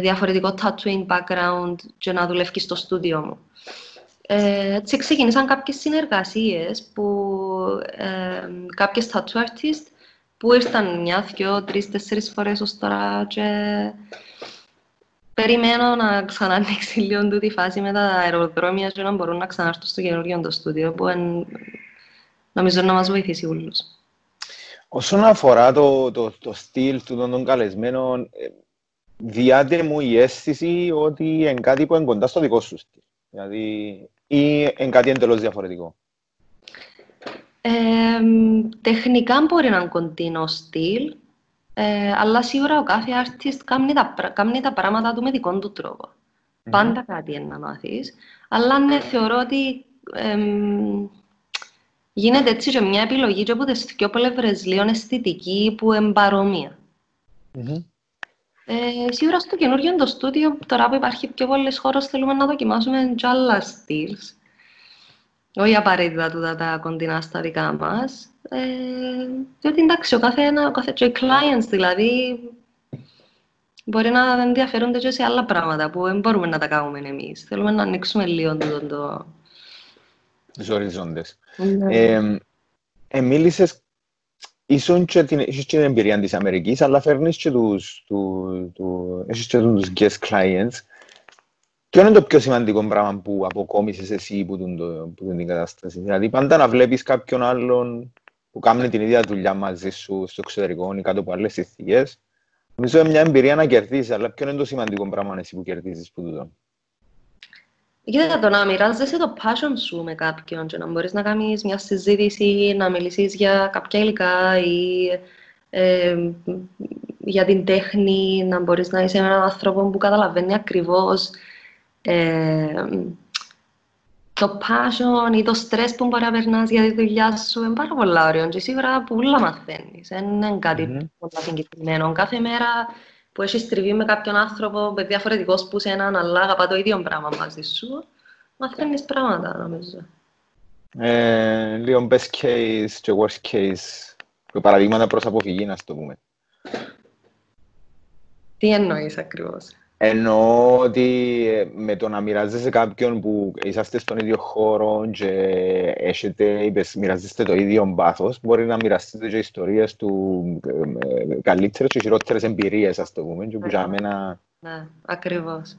διαφορετικό tattooing background και να δουλεύει στο στούντιο μου. Ε, έτσι ξεκίνησαν κάποιες συνεργασίες που ε, κάποιες tattoo artists που ήρθαν μια, δυο, τρεις, τέσσερις φορές ως τώρα και περιμένω να ξανανοίξει λίγο τούτη τη φάση με τα αεροδρόμια και να μπορούν να ξανάρθουν στο καινούριο το στούντιο που εν, νομίζω να μας βοηθήσει όλους. Όσον αφορά το, το, το στυλ των, των καλεσμένων, διάτε μου η αίσθηση ότι είναι κάτι που είναι κοντά στο δικό σου στυλ, δηλαδή, ή είναι κάτι εντελώς διαφορετικό. Ε, τεχνικά μπορεί να είναι κοντινό στυλ, ε, αλλά σίγουρα ο κάθε artist κάνει τα, τα πράγματα του με δικών του τρόπο. Mm-hmm. Πάντα κάτι είναι να μάθεις, αλλά ναι, θεωρώ ότι ε, γίνεται έτσι και μια επιλογή και από τις πιο πλευρές λίγο αισθητική που εμπαρομία. Mm-hmm. Ε, σίγουρα στο καινούργιο το στούντιο, τώρα που υπάρχει πιο πολλές χώρες, θέλουμε να δοκιμάσουμε και άλλα στυλς. Όχι απαραίτητα τούτα τα κοντινά στα δικά μας. Ε, διότι εντάξει, ο κάθε, ένα, ο κάθε και οι clients δηλαδή, μπορεί να ενδιαφέρονται και σε άλλα πράγματα που δεν μπορούμε να τα κάνουμε εμείς. Θέλουμε να ανοίξουμε λίγο τον το... τους οριζόντες. Ναι. Ε, ε, μίλησες... Ήσουν και την, και την εμπειρία της Αμερικής, αλλά φέρνεις και τους, του, του, και τους guest clients. Ποιο είναι το πιο σημαντικό πράγμα που αποκόμισες εσύ που τον, το, που τον την κατάσταση? Δηλαδή πάντα να βλέπεις κάποιον άλλον που κάνει την ίδια δουλειά μαζί σου στο εξωτερικό ή κάτω από άλλες συνθήκες. Νομίζω είναι μια εμπειρία να κερδίσεις, αλλά ποιο είναι το σημαντικό πράγμα εσύ που κερδίζεις που τούτο? Κοίτα το να μοιράζεσαι το passion σου με κάποιον και να μπορείς να κάνεις μια συζήτηση, να μιλήσεις για κάποια υλικά ή ε, για την τέχνη, να μπορείς να είσαι με έναν άνθρωπο που καταλαβαίνει ακριβώς ε, το passion ή το stress που μπορεί να περνάς για τη δουλειά σου. Είναι πάρα πολλά ωραία και σίγουρα πολλά μαθαίνεις. Δεν είναι κάτι mm-hmm. πολλά συγκεκριμένο. Κάθε μέρα που έχεις τριβεί με κάποιον άνθρωπο με διαφορετικός που σε έναν, αλλά αγαπά το ίδιο πράγμα μαζί σου, μαθαίνεις πράγματα, νομίζω. Ε, λίγο best case και worst case, παραδείγματα προς αποφυγή, να το πούμε. Τι εννοείς ακριβώς? Εννοώ ότι με το να μοιράζεσαι κάποιον που είσαστε στον ίδιο χώρο και έχετε, είπες, μοιράζεστε το ίδιο βάθος, μπορεί να μοιραστείτε και ιστορίες του καλύτερες και χειρότερες εμπειρίες, ας το πούμε, και που για μένα... Ναι, ακριβώς.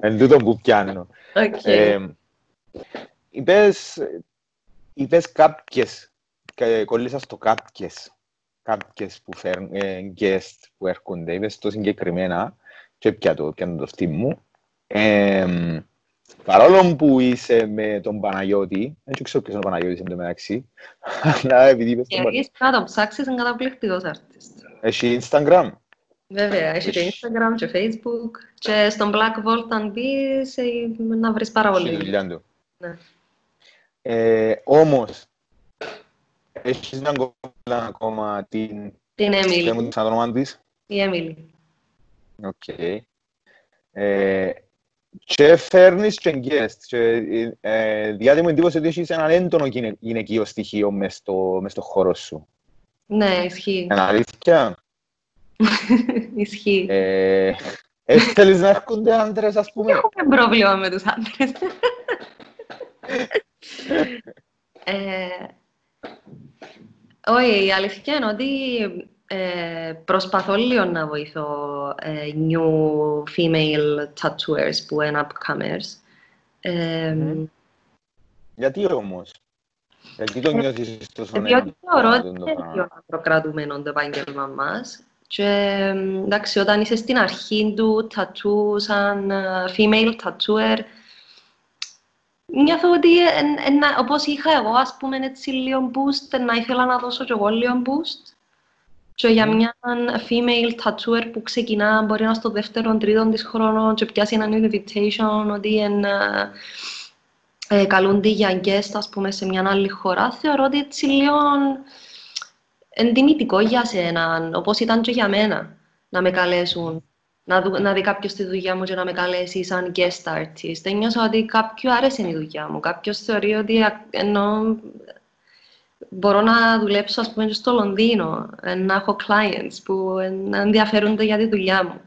Εν τούτο που πιάνω. Okay. Ε, είπες, είπες κάποιες, κολλήσα στο κάποιες. Κάποιες που φέρν, ε, guest που έρχονται, είπες το συγκεκριμένα και πια το, πια το στήμ μου. Ε, παρόλο που είσαι με τον Παναγιώτη, δεν ξέρω ποιος είναι ο Παναγιώτης εν τω μεταξύ, αλλά επειδή είπες τον Παναγιώτη. Και να τον ψάξεις, είναι καταπληκτικός artist. Έχει Instagram. Βέβαια, έχει και Instagram και Facebook και στον Black Vault αν μπεις, να βρεις πάρα πολύ. Στη δουλειά του. Ναι. Ε, όμως, έχεις έναν κομμάτι ακόμα την... Την Έμιλη. Δεν μου δείξα το όνομα της. Η Έμιλη. Οκ. Και φέρνεις και guest. Διάτε μου εντύπωση ότι έχεις έναν έντονο γυναικείο στοιχείο μες στο χώρο σου. Ναι, ισχύει. Είναι αλήθεια. Ισχύει. Θέλεις να έρχονται άντρες, ας πούμε. Έχουμε πρόβλημα με τους άντρες. Όχι, η αλήθεια είναι ότι ε, προσπαθώ λίγο να βοηθώ ε, new female tattooers που είναι upcomers. Ε, mm. Γιατί όμως, γιατί το νιώθεις τόσο νέα. Διότι θεωρώ ότι είναι πιο προκρατούμενο το επάγγελμα μας. Και εντάξει, όταν είσαι στην αρχή του tattoo, σαν female tattooer, νιώθω ότι, ε, ε, ε, όπως είχα εγώ, ας πούμε, έτσι λίγο boost, να ήθελα να δώσω κι εγώ λίγο boost. Και για μια female tattooer που ξεκινά, μπορεί να στο δεύτερο, τρίτο της χρόνου και πιάσει έναν invitation, ότι εν, ε, ε, καλούνται για guest, ας πούμε, σε μια άλλη χώρα. Θεωρώ ότι έτσι λίγο εντιμητικό για σένα, όπως ήταν και για μένα, να με καλέσουν. Να, δου, να δει κάποιος τη δουλειά μου και να με καλέσει σαν guest artist. Ένιωσα ότι κάποιου άρεσε η δουλειά μου. Κάποιος θεωρεί ότι ενώ μπορώ να δουλέψω, ας πούμε, στο Λονδίνο, να έχω clients που ενδιαφέρονται για τη δουλειά μου.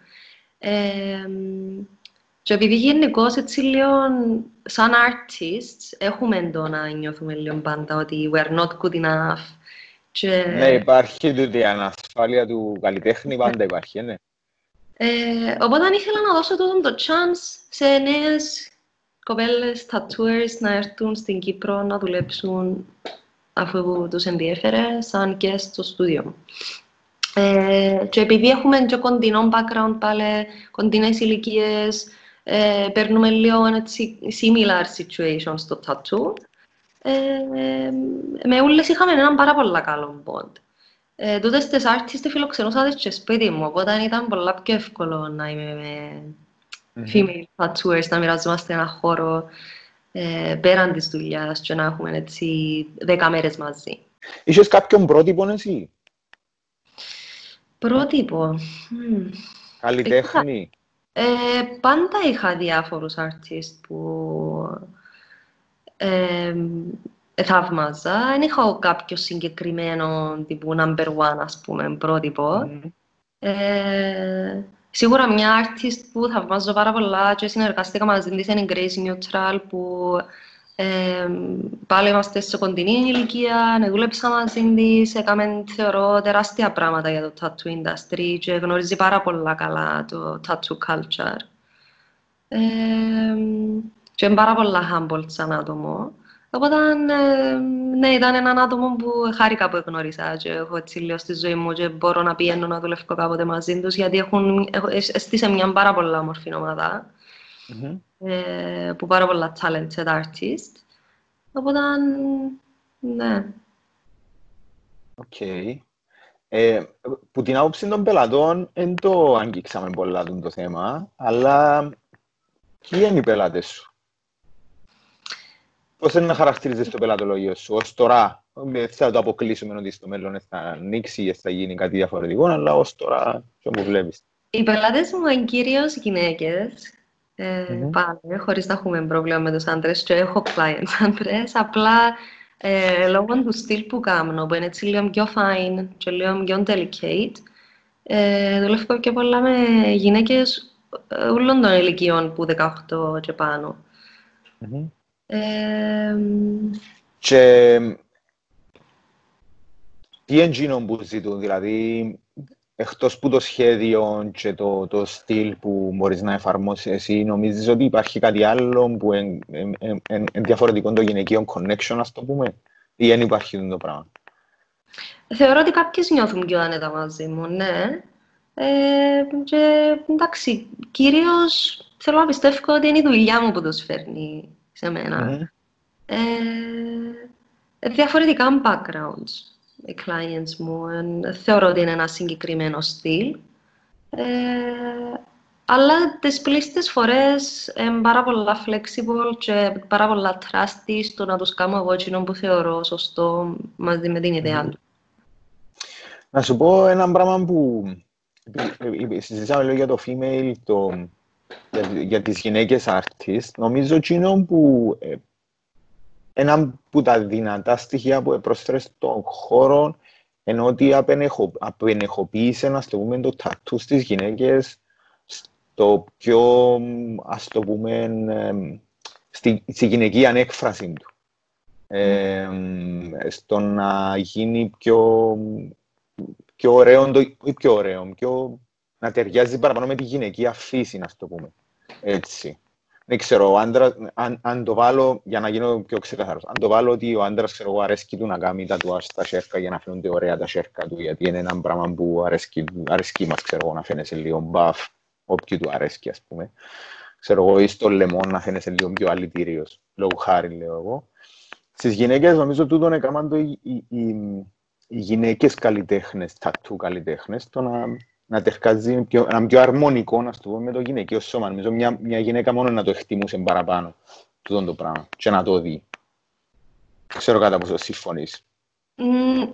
Ε, και επειδή γενικώς έτσι λέω, σαν artists, έχουμε το να νιώθουμε λίγο πάντα ότι we're not good enough. Και... Ναι, υπάρχει τούτη ανασφάλεια του καλλιτέχνη, πάντα υπάρχει, ναι. Ε, οπότε ήθελα να δώσω τότε το chance σε νέες κοπέλες, tattooers, να έρθουν στην Κύπρο να δουλέψουν αφού τους ενδιέφερε, σαν και στο στούντιο μου. Ε, και επειδή έχουμε και κοντινό background πάλι, κοντινές ηλικίες, ε, παίρνουμε λίγο similar situation στο tattoo, ε, ε, με όλες είχαμε έναν πάρα πολύ καλό bond. Ε, τότε στις artist φιλοξενούσατε και σπίτι μου, οπότε ήταν πολλά πιο εύκολο να είμαι με mm-hmm. female tattooers, να μοιραζόμαστε έναν χώρο ε, πέραν της δουλειάς και να έχουμε έτσι δέκα μέρες μαζί. Είχες κάποιον πρότυπο εσύ? Πρότυπο... Καλλιτέχνη. Mm. Ε, πάντα είχα διάφορους artist που... Ε, θαύμαζα. Δεν είχα κάποιο συγκεκριμένο τύπου number one, ας πούμε, πρότυπο. Mm. Ε, σίγουρα μια artist που θαυμάζω πάρα πολλά και συνεργαστήκα μαζί της είναι Grace Neutral, που ε, πάλι είμαστε σε κοντινή ηλικία, να δούλεψα μαζί της, έκαμε, θεωρώ, τεράστια πράγματα για το tattoo industry και γνωρίζει πάρα πολλά καλά το tattoo culture. Ε, και είναι πάρα πολλά humble σαν άτομο. Οπότε, ε, ναι, ήταν έναν άτομο που χάρηκα που γνώρισα και έχω έτσι λίγο στη ζωή μου και μπορώ να πηγαίνω να δουλεύω κάποτε μαζί τους, γιατί έχουν, έστησε μια πάρα πολλά όμορφη ομάδα, mm-hmm. ε, που πάρα πολλά talented artist. Οπότε, ναι. Οκ. Okay. Ε, που την άποψη των πελατών, δεν το αγγίξαμε πολλά το θέμα, αλλά ποιοι είναι οι πελάτες σου? Πώς είναι να χαρακτηρίζεις το πελατολόγιο σου ως τώρα? Θα το αποκλείσουμε ότι στο μέλλον θα ανοίξει ή θα γίνει κάτι διαφορετικό, αλλά ως τώρα, ποιον που βλέπεις? Οι πελάτες μου είναι κυρίως γυναίκες. ε, mm-hmm. πάνε, χωρίς να έχουμε πρόβλημα με τους άντρες και έχω clients άντρες, απλά ε, λόγω του στυλ που κάνω, που είναι έτσι λίγο πιο fine και λίγο πιο delicate, ε, δουλεύω και πολλά με γυναίκες όλων των ηλικιών που δεκαοκτώ και πάνω. Mm-hmm. Ε, και τι εγγύνων που ζητούν, δηλαδή, εκτός που το σχέδιο και το, το στυλ που μπορείς να εφαρμόσεις εσύ, νομίζεις ότι υπάρχει κάτι άλλο που είναι εν, εν, εν, εν διαφορετικό το γυναικείο connection, ας το πούμε, ή δεν υπάρχει το πράγμα? Θεωρώ ότι κάποιες νιώθουν πιο άνετα μαζί μου, ναι. Ε, και, εντάξει, κυρίως θέλω να πιστεύω ότι είναι η δουλειά μου που τους φέρνει σε μένα. Mm. Ε, διαφορετικά backgrounds. Οι clients μου, ε, θεωρώ ότι είναι ένα συγκεκριμένο στυλ, ε, αλλά τις πλήστες φορές ε, πάρα πολλά flexible και πάρα πολλά trusty στο να τους κάνω εγώ εκείνο που θεωρώ σωστό μαζί με την ιδέα του. Να σου πω ένα πράγμα που συζητήσαμε λίγο για το female, το, για, για τις γυναίκες artists. Νομίζω εκείνο που ε, ένα από τα δυνατά στοιχεία που προσφέρει στον χώρο ενώ ότι απενεχο, απενεχοποίησε, να το πούμε, το τατού στις γυναίκες στο πιο, ας το πούμε, στη, στη γυναική ανέκφραση του. Mm. Ε, στο να γίνει πιο, πιο ωραίο, το, πιο ωραίο πιο, να ταιριάζει παραπάνω με τη γυναική αφήση, να το πούμε, έτσι. Δεν ξέρω, άντρα, αν, αν το βάλω, για να γίνω πιο ξεκαθαρός, αν το βάλω ότι ο άντρας, ξέρω, αρέσκει του να κάνει τατουάζ στα σέρκα για να φαίνονται ωραία τα σέρκα του, γιατί είναι ένα πράγμα που αρέσκει, αρέσκει μας, ξέρω, να φαίνεσαι λίγο μπαφ, όποιοι του αρέσκει, ας πούμε. Ξέρω εγώ, ή στο λαιμό να φαίνεσαι λίγο πιο αλητήριος, λόγω χάρη, λέω εγώ. Στις γυναίκες, νομίζω, τούτον έκαναν το οι, οι, οι, οι γυναίκες καλλιτέχνες, τατού καλλιτέχνες, το να... να τερκάζει πιο, έναν πιο αρμονικό, να το πούμε, με το γυναικείο σώμα. Νομίζω μια, μια γυναίκα μόνο να το εκτιμούσε παραπάνω τούτο το πράγμα και να το δει. Ξέρω κατά πόσο συμφωνείς. Mm,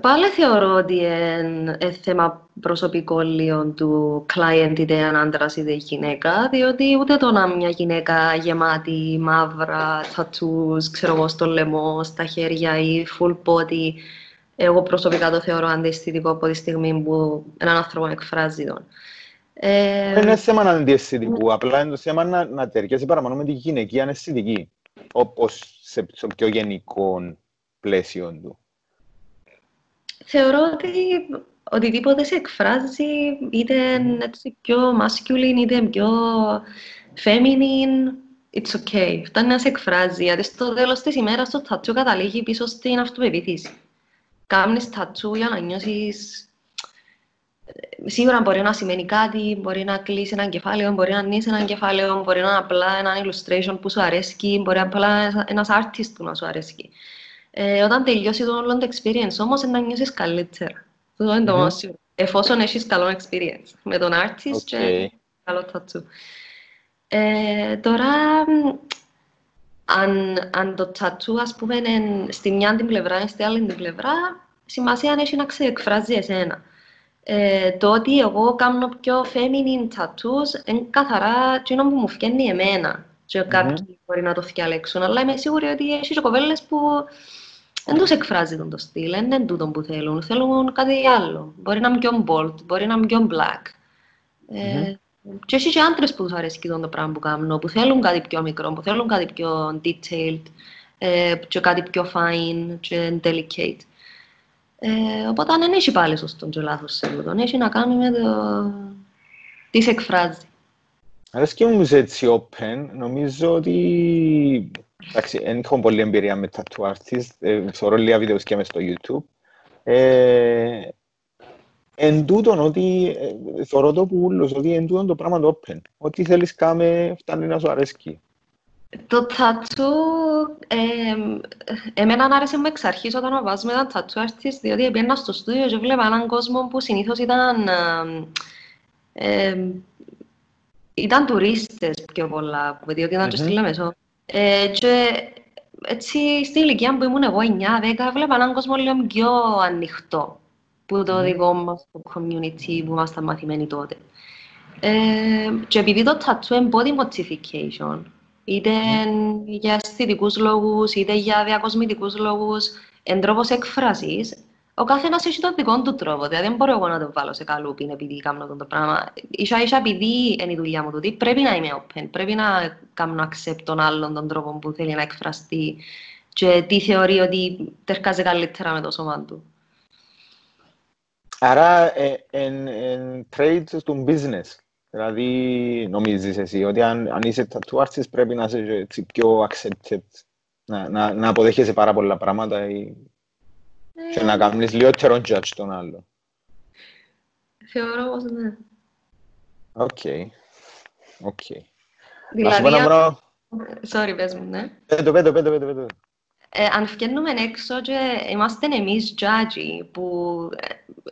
πάλι θεωρώ ότι είναι ε, θέμα προσωπικό λίγο του client, είτε έναν άντρας είτε γυναίκα, διότι ούτε το να μια γυναίκα γεμάτη, μαύρα, tattoos, ξέρω εγώ, στο λαιμό, στα χέρια ή full body. Εγώ προσωπικά το θεωρώ αντιαισθητικό από τη στιγμή που έναν άνθρωπο εκφράζει τον. Ε... Δεν είναι θέμα αντιαισθητικού, απλά είναι το θέμα να, να ταιριάζει παραπάνω με τη γυναική αναισθητική, όπως σε, σε πιο γενικό πλαίσιο του. Θεωρώ ότι οτιδήποτε σε εκφράζει, είτε έτσι πιο masculine, είτε πιο feminine, it's okay. Φτάνει να σε εκφράζει, γιατί στο τέλος της ημέρας το τατσού καταλήγει πίσω στην αυτοπεποίθηση. Κάμνεις τατσού για να νιώσεις, σίγουρα μπορεί να σημαίνει κάτι, μπορεί να κλείσει έναν κεφάλαιο, μπορεί να ανοίξει έναν κεφάλαιο, μπορεί να είναι απλά ένα illustration που σου αρέσκει, μπορεί να είναι απλά ένας artist που να σου αρέσκει. Ε, όταν τελειώσει τον όλο το experience όμως, να νιώσεις καλύτερα. Αυτό είναι το μόνο σίγουρο. Εφόσον έχεις καλό experience με τον artist okay. και καλό τατσού. Ε, τώρα... Αν, αν το τατσού, ας πούμε, είναι στη μια την πλευρά ή στη άλλη την πλευρά, σημασία έχει να ξεεκφράζει εσένα. Ε, το ότι εγώ κάνω πιο feminine tattoos είναι καθαρά εκείνο που μου φκένει εμένα. Και mm-hmm. κάποιοι μπορεί να το διαλέξουν, αλλά είμαι σίγουρη ότι έχει και κοπέλες που δεν τους εκφράζει τον το στυλ, δεν είναι τούτο που θέλουν, θέλουν κάτι άλλο. Μπορεί να είμαι πιο bold, μπορεί να είμαι πιο black. Ε, mm-hmm. Και έχει και άντρες που τους αρέσκει το πράγμα που κάνω, που θέλουν κάτι πιο μικρό, που θέλουν κάτι πιο detailed, ε, και κάτι πιο fine και delicate. Ε, οπότε δεν έχει πάλι σωστό και λάθος σε αυτό. Έχει να κάνει με το... τι σε εκφράζει. Αρέσκει όμως έτσι open. Νομίζω ότι... Εντάξει, δεν έχω πολλή εμπειρία με tattoo artist. Θεωρώ λίγα βίντεο και μες στο YouTube. Ε... Εν τούτον, ότι θεωρώ το που ούλος, ότι εν τούτον το πράγμα το open. Ό,τι θέλεις κάμε, φτάνει να σου αρέσκει. Το τατσού, εμένα άρεσε με εξ αρχής όταν βάζουμε έναν τατσού artist, διότι έπαιρνα στο στούντιο και βλέπα έναν κόσμο που συνήθως ήταν... Ε, ήταν τουρίστες πιο πολλά, διότι ήταν mm-hmm. και στη Λεμεσό. Ε, και έτσι, στην ηλικία που ήμουν εγώ, εννιά δέκα, βλέπα έναν κόσμο λίγο πιο ανοιχτό. Που το δικό μας, το community που ήμασταν μαθημένοι τότε. Ε, και επειδή το tattoo είναι body modification, είτε mm. για αισθητικούς λόγους, είτε για διακοσμητικούς λόγους, εν τρόπος έκφρασης, ο καθένας έχει τον δικό του τρόπο. Δηλαδή, δεν μπορώ εγώ να το βάλω σε καλούπιν επειδή κάνω αυτό το πράγμα. Ίσα-ίσα επειδή είναι η δουλειά μου τούτη, πρέπει να είμαι open. Πρέπει να κάνω accept τον άλλον τον τρόπο που θέλει να εκφραστεί και τι θεωρεί ότι τερκάζει καλύτερα με το σώμα του. Άρα, εν trade του business. Δηλαδή, νομίζεις εσύ ότι αν, αν είσαι tattoo artist πρέπει να είσαι πιο accepted, να, να, να αποδέχεσαι πάρα πολλά πράγματα ή... και να κάνεις λιγότερο judge τον άλλο. Θεωρώ πως ναι. Οκ. Okay. Okay. Δηλαδή... Μπρά... Sorry, πες μου, ναι. Πέτω, πέτω, πέτω, πέτω. Ε, αν φκένουμε έξω και είμαστε εμείς judge που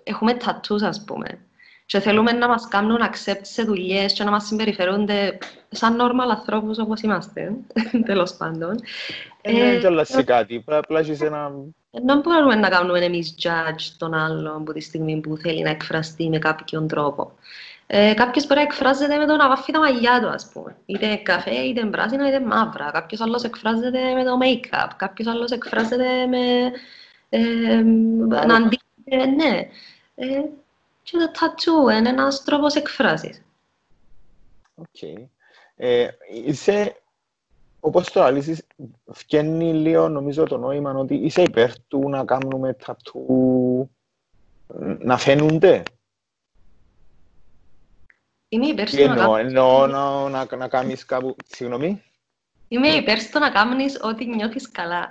έχουμε tattoos, ας πούμε, και θέλουμε να μας κάνουν accept σε δουλειές και να μας συμπεριφερούνται σαν normal ανθρώπους όπως είμαστε, τέλος πάντων. Ε, ε, ναι, κιόλας σε κάτι, πλάσεις ένα... Δεν μπορούμε να κάνουμε εμείς judge τον άλλον από τη στιγμή που θέλει να εκφραστεί με κάποιον τρόπο. Ε, Κάποιος μπορεί να εκφράζεται με το να βάφει τα μαλλιά του, ας πούμε. Είτε καφέ, είτε πράσινα, είτε μαύρα. Κάποιος άλλος εκφράζεται με το make-up. Κάποιος άλλος εκφράζεται με... Ε, να αντίθεται, ναι. Ε, και το tattoo είναι ένας τρόπος εκφράσης. Οκ. Okay. Ε, είσαι... Όπως το αλήσεις, φκένει λίγο, νομίζω, το νόημα ότι είσαι υπέρ του να κάνουμε τατού, να φαίνονται. Είμαι υπέρ στο να κάνεις... Εννοώ να κάνεις κάπου... Συγγνώμη. Είμαι υπέρ στο να κάνεις ό,τι νιώθεις καλά.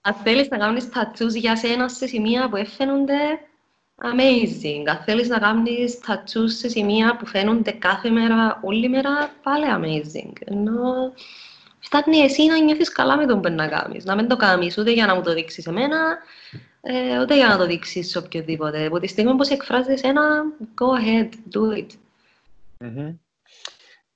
Αν θέλεις να κάνεις τατούς για σένα σε σημεία που έφαινονται, amazing. Αν θέλεις να κάνεις tattoos σε σημεία που φαίνονται κάθε μέρα, όλη μέρα, πάλι amazing. Ενώ φτάνει εσύ να νιώθεις καλά με τον που να κάνεις. Να μην το κάνεις ούτε για να μου το δείξεις εμένα, ε, ούτε για να το δείξεις σε οποιοδήποτε. Από τη στιγμή που σε εκφράζεις ένα, go ahead, do it. Mm-hmm.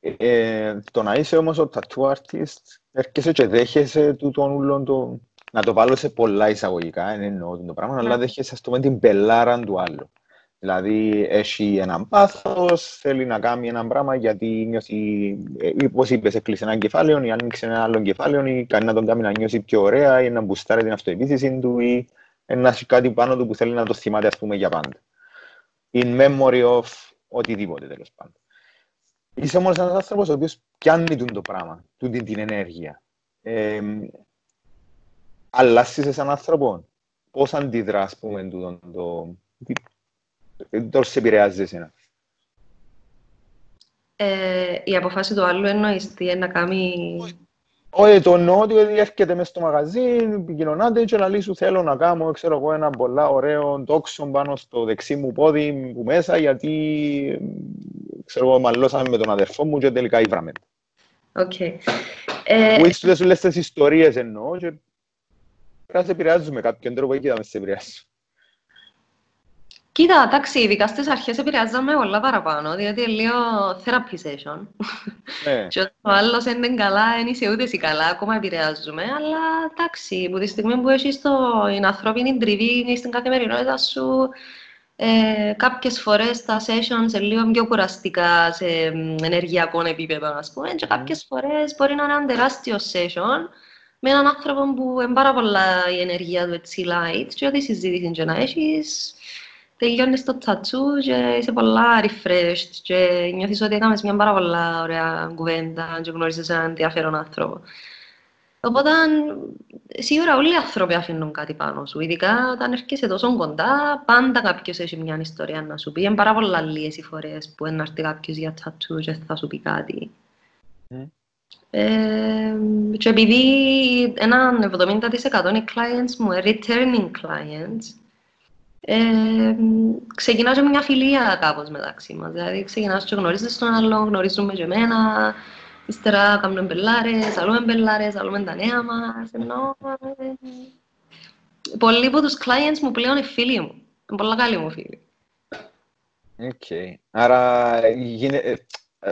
Ε, το να είσαι όμως ο tattoo artist, έρχεσαι και δέχεσαι τούτον ούλον το... Να το βάλω σε πολλά εισαγωγικά, δεν εννοώ το πράγμα, yeah. αλλά δέχεσαι, ας το πούμε, την πελάρα του άλλου. Δηλαδή, έχει έναν πάθος, θέλει να κάνει έναν πράγμα γιατί νιώθει, όπως είπες, έκλεισε έναν κεφάλαιο ή άνοιξε έναν άλλον κεφάλαιο ή κάνει να τον κάνει να νιώσει πιο ωραία ή να μπουστάρει την αυτοεπίθεση του ή να έχει κάτι πάνω του που θέλει να το θυμάται, ας πούμε, για πάντα. In memory of οτιδήποτε, τέλος πάντων. Είσαι όμως ένας άνθρωπος ο οποίος πιάνει τον το πράγμα, την, την ενέργεια. Ε, αλλάσεις σαν άνθρωπο, πώς αντιδρά, ας πούμε, το, το, το, το σε επηρεάζει εσένα. Ε, η αποφάση του άλλου εννοείς τι, να κάνει... Όχι, το εννοώ ότι έρχεται μέσα στο μαγαζί, επικοινωνάται και λέει σου θέλω να κάνω, ξέρω εγώ, ένα πολλά ωραίο τόξο πάνω στο δεξί μου πόδι που μέσα, γιατί, ξέρω εγώ, μαλώσαμε με τον αδερφό μου και τελικά ήβραμε. Οκ. Που ίσως σου λες τις ιστορίες εννοώ και... Πρέπει να σε επηρεάζουν με κάποιον τρόπο, κοίτα με σε επηρεάζουν. Κοίτα, εντάξει, ειδικά στις αρχές επηρεάζαμε πολλά παραπάνω, διότι είναι λίγο therapy session. Ναι. Και όταν ο άλλος είναι καλά, δεν είσαι ούτε εσύ καλά, ακόμα επηρεάζουμε, αλλά εντάξει, από τη στιγμή που έχεις την ανθρώπινη τριβή στην καθημερινότητα σου, ε, κάποιες φορές τα sessions είναι λίγο πιο κουραστικά σε ενεργειακό επίπεδο, ας πούμε, και κάποιες φορές μπορεί να είναι ένα τεράστιο session, με έναν άνθρωπο που είναι πάρα πολλά η ενέργεια του έτσι light και ό,τι συζήτηση και να έχεις, τελειώνεις το tattoo και είσαι πολλά refreshed και νιώθεις ότι έκαμες μια πάρα πολλά ωραία κουβέντα και γνωρίζεις έναν ενδιαφέρον άνθρωπο. Οπότε, σίγουρα όλοι οι άνθρωποι αφήνουν κάτι πάνω σου, ειδικά όταν έρχεσαι τόσο κοντά, πάντα κάποιος έχει μια ιστορία να σου πει. Είναι πάρα πολλά λίγες οι φορές που έρθει κάποιος για tattoo και θα σου πει κάτι. Mm. Ε, και επειδή έναν εβδομήντα τοις εκατό οι clients μου, returning clients, ε, ξεκινάς και μια φιλία κάπως μεταξύ μας. Δηλαδή ξεκινάς και γνωρίζεις τον άλλον, γνωρίζουμε και εμένα, ύστερα κάνουμε μπελάρες, αλλούμε μπελάρες, αλλούμε τα νέα μας, ενώ... Πολλοί από τους clients μου πλέον είναι φίλοι μου, είναι πολλά καλοί μου φίλοι. Οκ. Okay. Άρα γίνεται...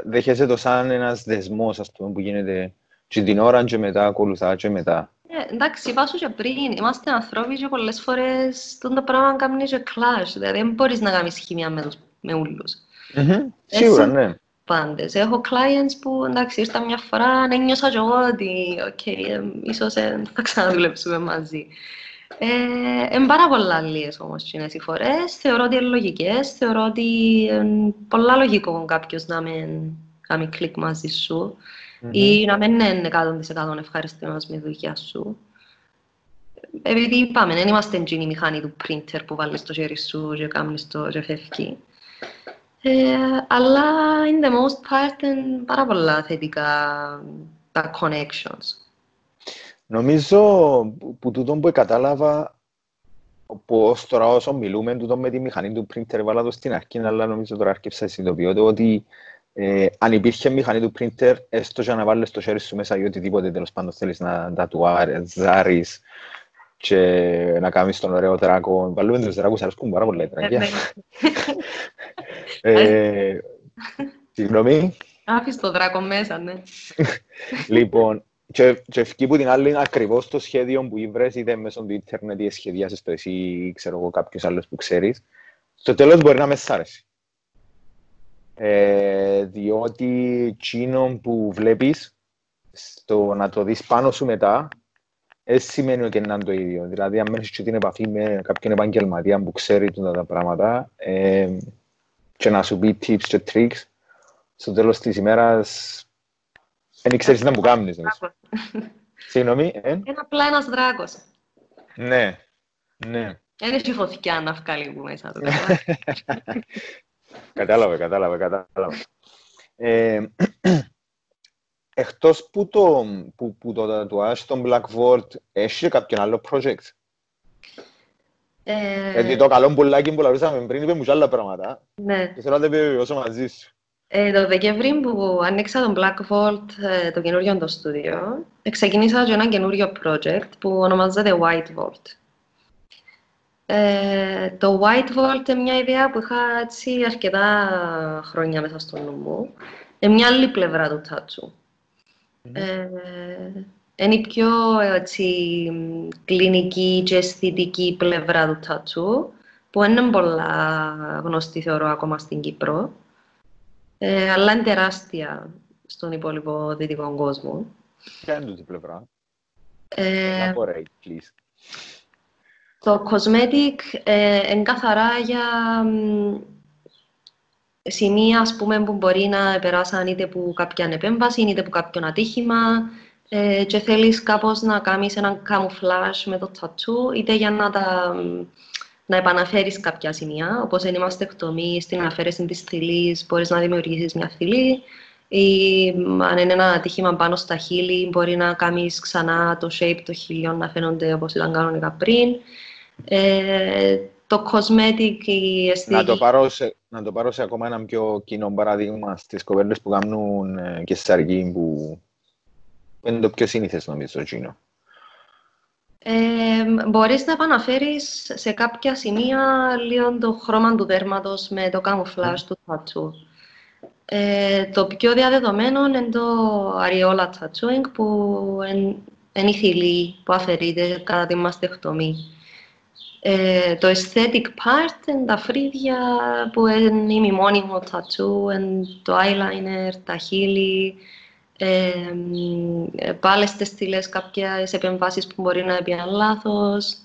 Δέχεσαι το σαν ένας δεσμός, ας πούμε, που γίνεται και την ώρα και μετά, ακολουθά και μετά. Ε, εντάξει, είπα σου και πριν, είμαστε ανθρώποι και πολλές φορές το πράγμα κάνουν και κλάσ, δηλαδή δεν μπορείς να κάνεις χημία με, τους, με ούλους. Mm-hmm. Σίγουρα, ναι. Πάντες. Έχω clients που, εντάξει, ήρθα μια φορά να νιώσα κι εγώ ότι okay, ε, ίσως ε, θα ξαναδουλέψουμε μαζί. Ε, εν πάρα πολλά αλίες όμως είναι οι φορές. Θεωρώ ότι είναι λογικές. Θεωρώ ότι ε, πολλά λογικό κάποιος να μην κάνει κλικ μαζί σου mm-hmm. ή να μην είναι εκατό τοις εκατό ευχαριστημένος με τη δουλειά σου. Επειδή είπαμε, δεν είμαστε εκείνη η μηχανή του printer που βάλεις το χέρι σου και κάνεις το ρεφεύκι. Ε, αλλά, in the most part, είναι πάρα πολλά θετικά τα connections. Νομίζω που τούτο που κατάλαβα, πως τώρα όσο μιλούμε, τούτο με τη μηχανή του printer βάλα το στην αρχή, αλλά νομίζω τώρα αρκεψα συνειδητοποιώ ότι ε, αν υπήρχε μηχανή του printer, έστω και να βάλεις το χέρι σου μέσα ή οτιδήποτε τέλος πάντων θέλεις να τατουάρεις και να κάνεις τον ωραίο δράκο. Βάλουμε τους δράκους, αρέσκουν πάρα πολλά οι δράκια. Συγγνώμη. Άφησε το δράκο μέσα, ναι. Λοιπόν, και ευκεί που την άλλη ακριβώς το σχέδιο που ήβρες, είτε μέσω του ίντερνετ ή σχεδιάσεις το εσύ ή ξέρω εγώ κάποιος άλλος που ξέρεις, στο τέλος μπορεί να με σ' άρεσε. Διότι εκείνο που βλέπεις, στο να το δεις πάνω σου μετά, δεν σημαίνει ότι είναι το ίδιο. Δηλαδή, αν μένεις και την επαφή με κάποιον επαγγελματία που ξέρει τούτα τα πράγματα ε, και να σου πει tips και tricks, στο τέλος της ημέρας δεν ξέρεις να μου κάνεις. Συγγνώμη, ε? Είναι απλά ένας δράκος. Ναι, ναι. Είναι και φωτιά να βγάλει που μέσα του. Κατάλαβε, κατάλαβε, κατάλαβε. Ε, Εκτός που το, που, που το τατουάζ στον Black Vault, έχει κάποιον άλλο project. Ε... Γιατί το καλό μπουλάκι που λαμπήσαμε πριν είπε μου και άλλα πράγματα. Ναι. Και θέλω να το επιβεβαιώσω μαζί σου. Ε, το Δεκέμβρη που άνοιξα τον Black Vault, ε, το καινούριο το στούντιο, ξεκίνησα και ένα καινούριο project που ονομάζεται White Vault. Ε, το White Vault είναι μια ιδέα που είχα έτσι αρκετά χρόνια μέσα στο νου μου. Ε, μια άλλη πλευρά του τάτσου. Mm-hmm. Είναι η πιο έτσι, κλινική και αισθητική πλευρά του τάτσου, που είναι πολλά γνωστή θεωρώ ακόμα στην Κύπρο, ε, αλλά είναι τεράστια στον υπόλοιπο δυτικό κόσμο. Ποια είναι τούτη πλευρά? Ε, το cosmetic ε, είναι καθαρά για σημεία, ας πούμε, που μπορεί να περάσαν είτε που κάποια επέμβαση, είτε που κάποιον ατύχημα ε, και θέλεις κάπως να κάνεις έναν καμουφλάζ με το tattoo, είτε για να, τα, να επαναφέρεις κάποια σημεία, όπως είναι η μαστεκτομή, στην αφαίρεση της θυλής, μπορείς να δημιουργήσεις μια θυλή, ή αν είναι ένα ατύχημα πάνω στα χείλη, μπορεί να κάνεις ξανά το shape των χειλιών να φαίνονται όπως ήταν κανονικά πριν. Ε, Το cosmetic, η αισθήκη... Να το πάρω σε, να το πάρω σε ακόμα ένα πιο κοινό παράδειγμα στις κοπέλες που κάνουν ε, και στις αργοί που είναι το πιο σύνηθες νομίζω εκείνο. Ε, μπορείς να επαναφέρεις σε κάποια σημεία λίγο το χρώμα του δέρματος με το καμουφλάζ mm. του τατσού. Ε, το πιο διαδεδομένο είναι το areola tattooing που είναι η θηλή που αφαιρείται κατά τη μαστεκτομή. Ε, το aesthetic part είναι τα φρύδια που είναι η μημόνιμο τατσού, το eyeliner, τα χείλη, ε, πάλι στις στήλες κάποιες επεμβάσεις που μπορεί να έπιαν λάθος.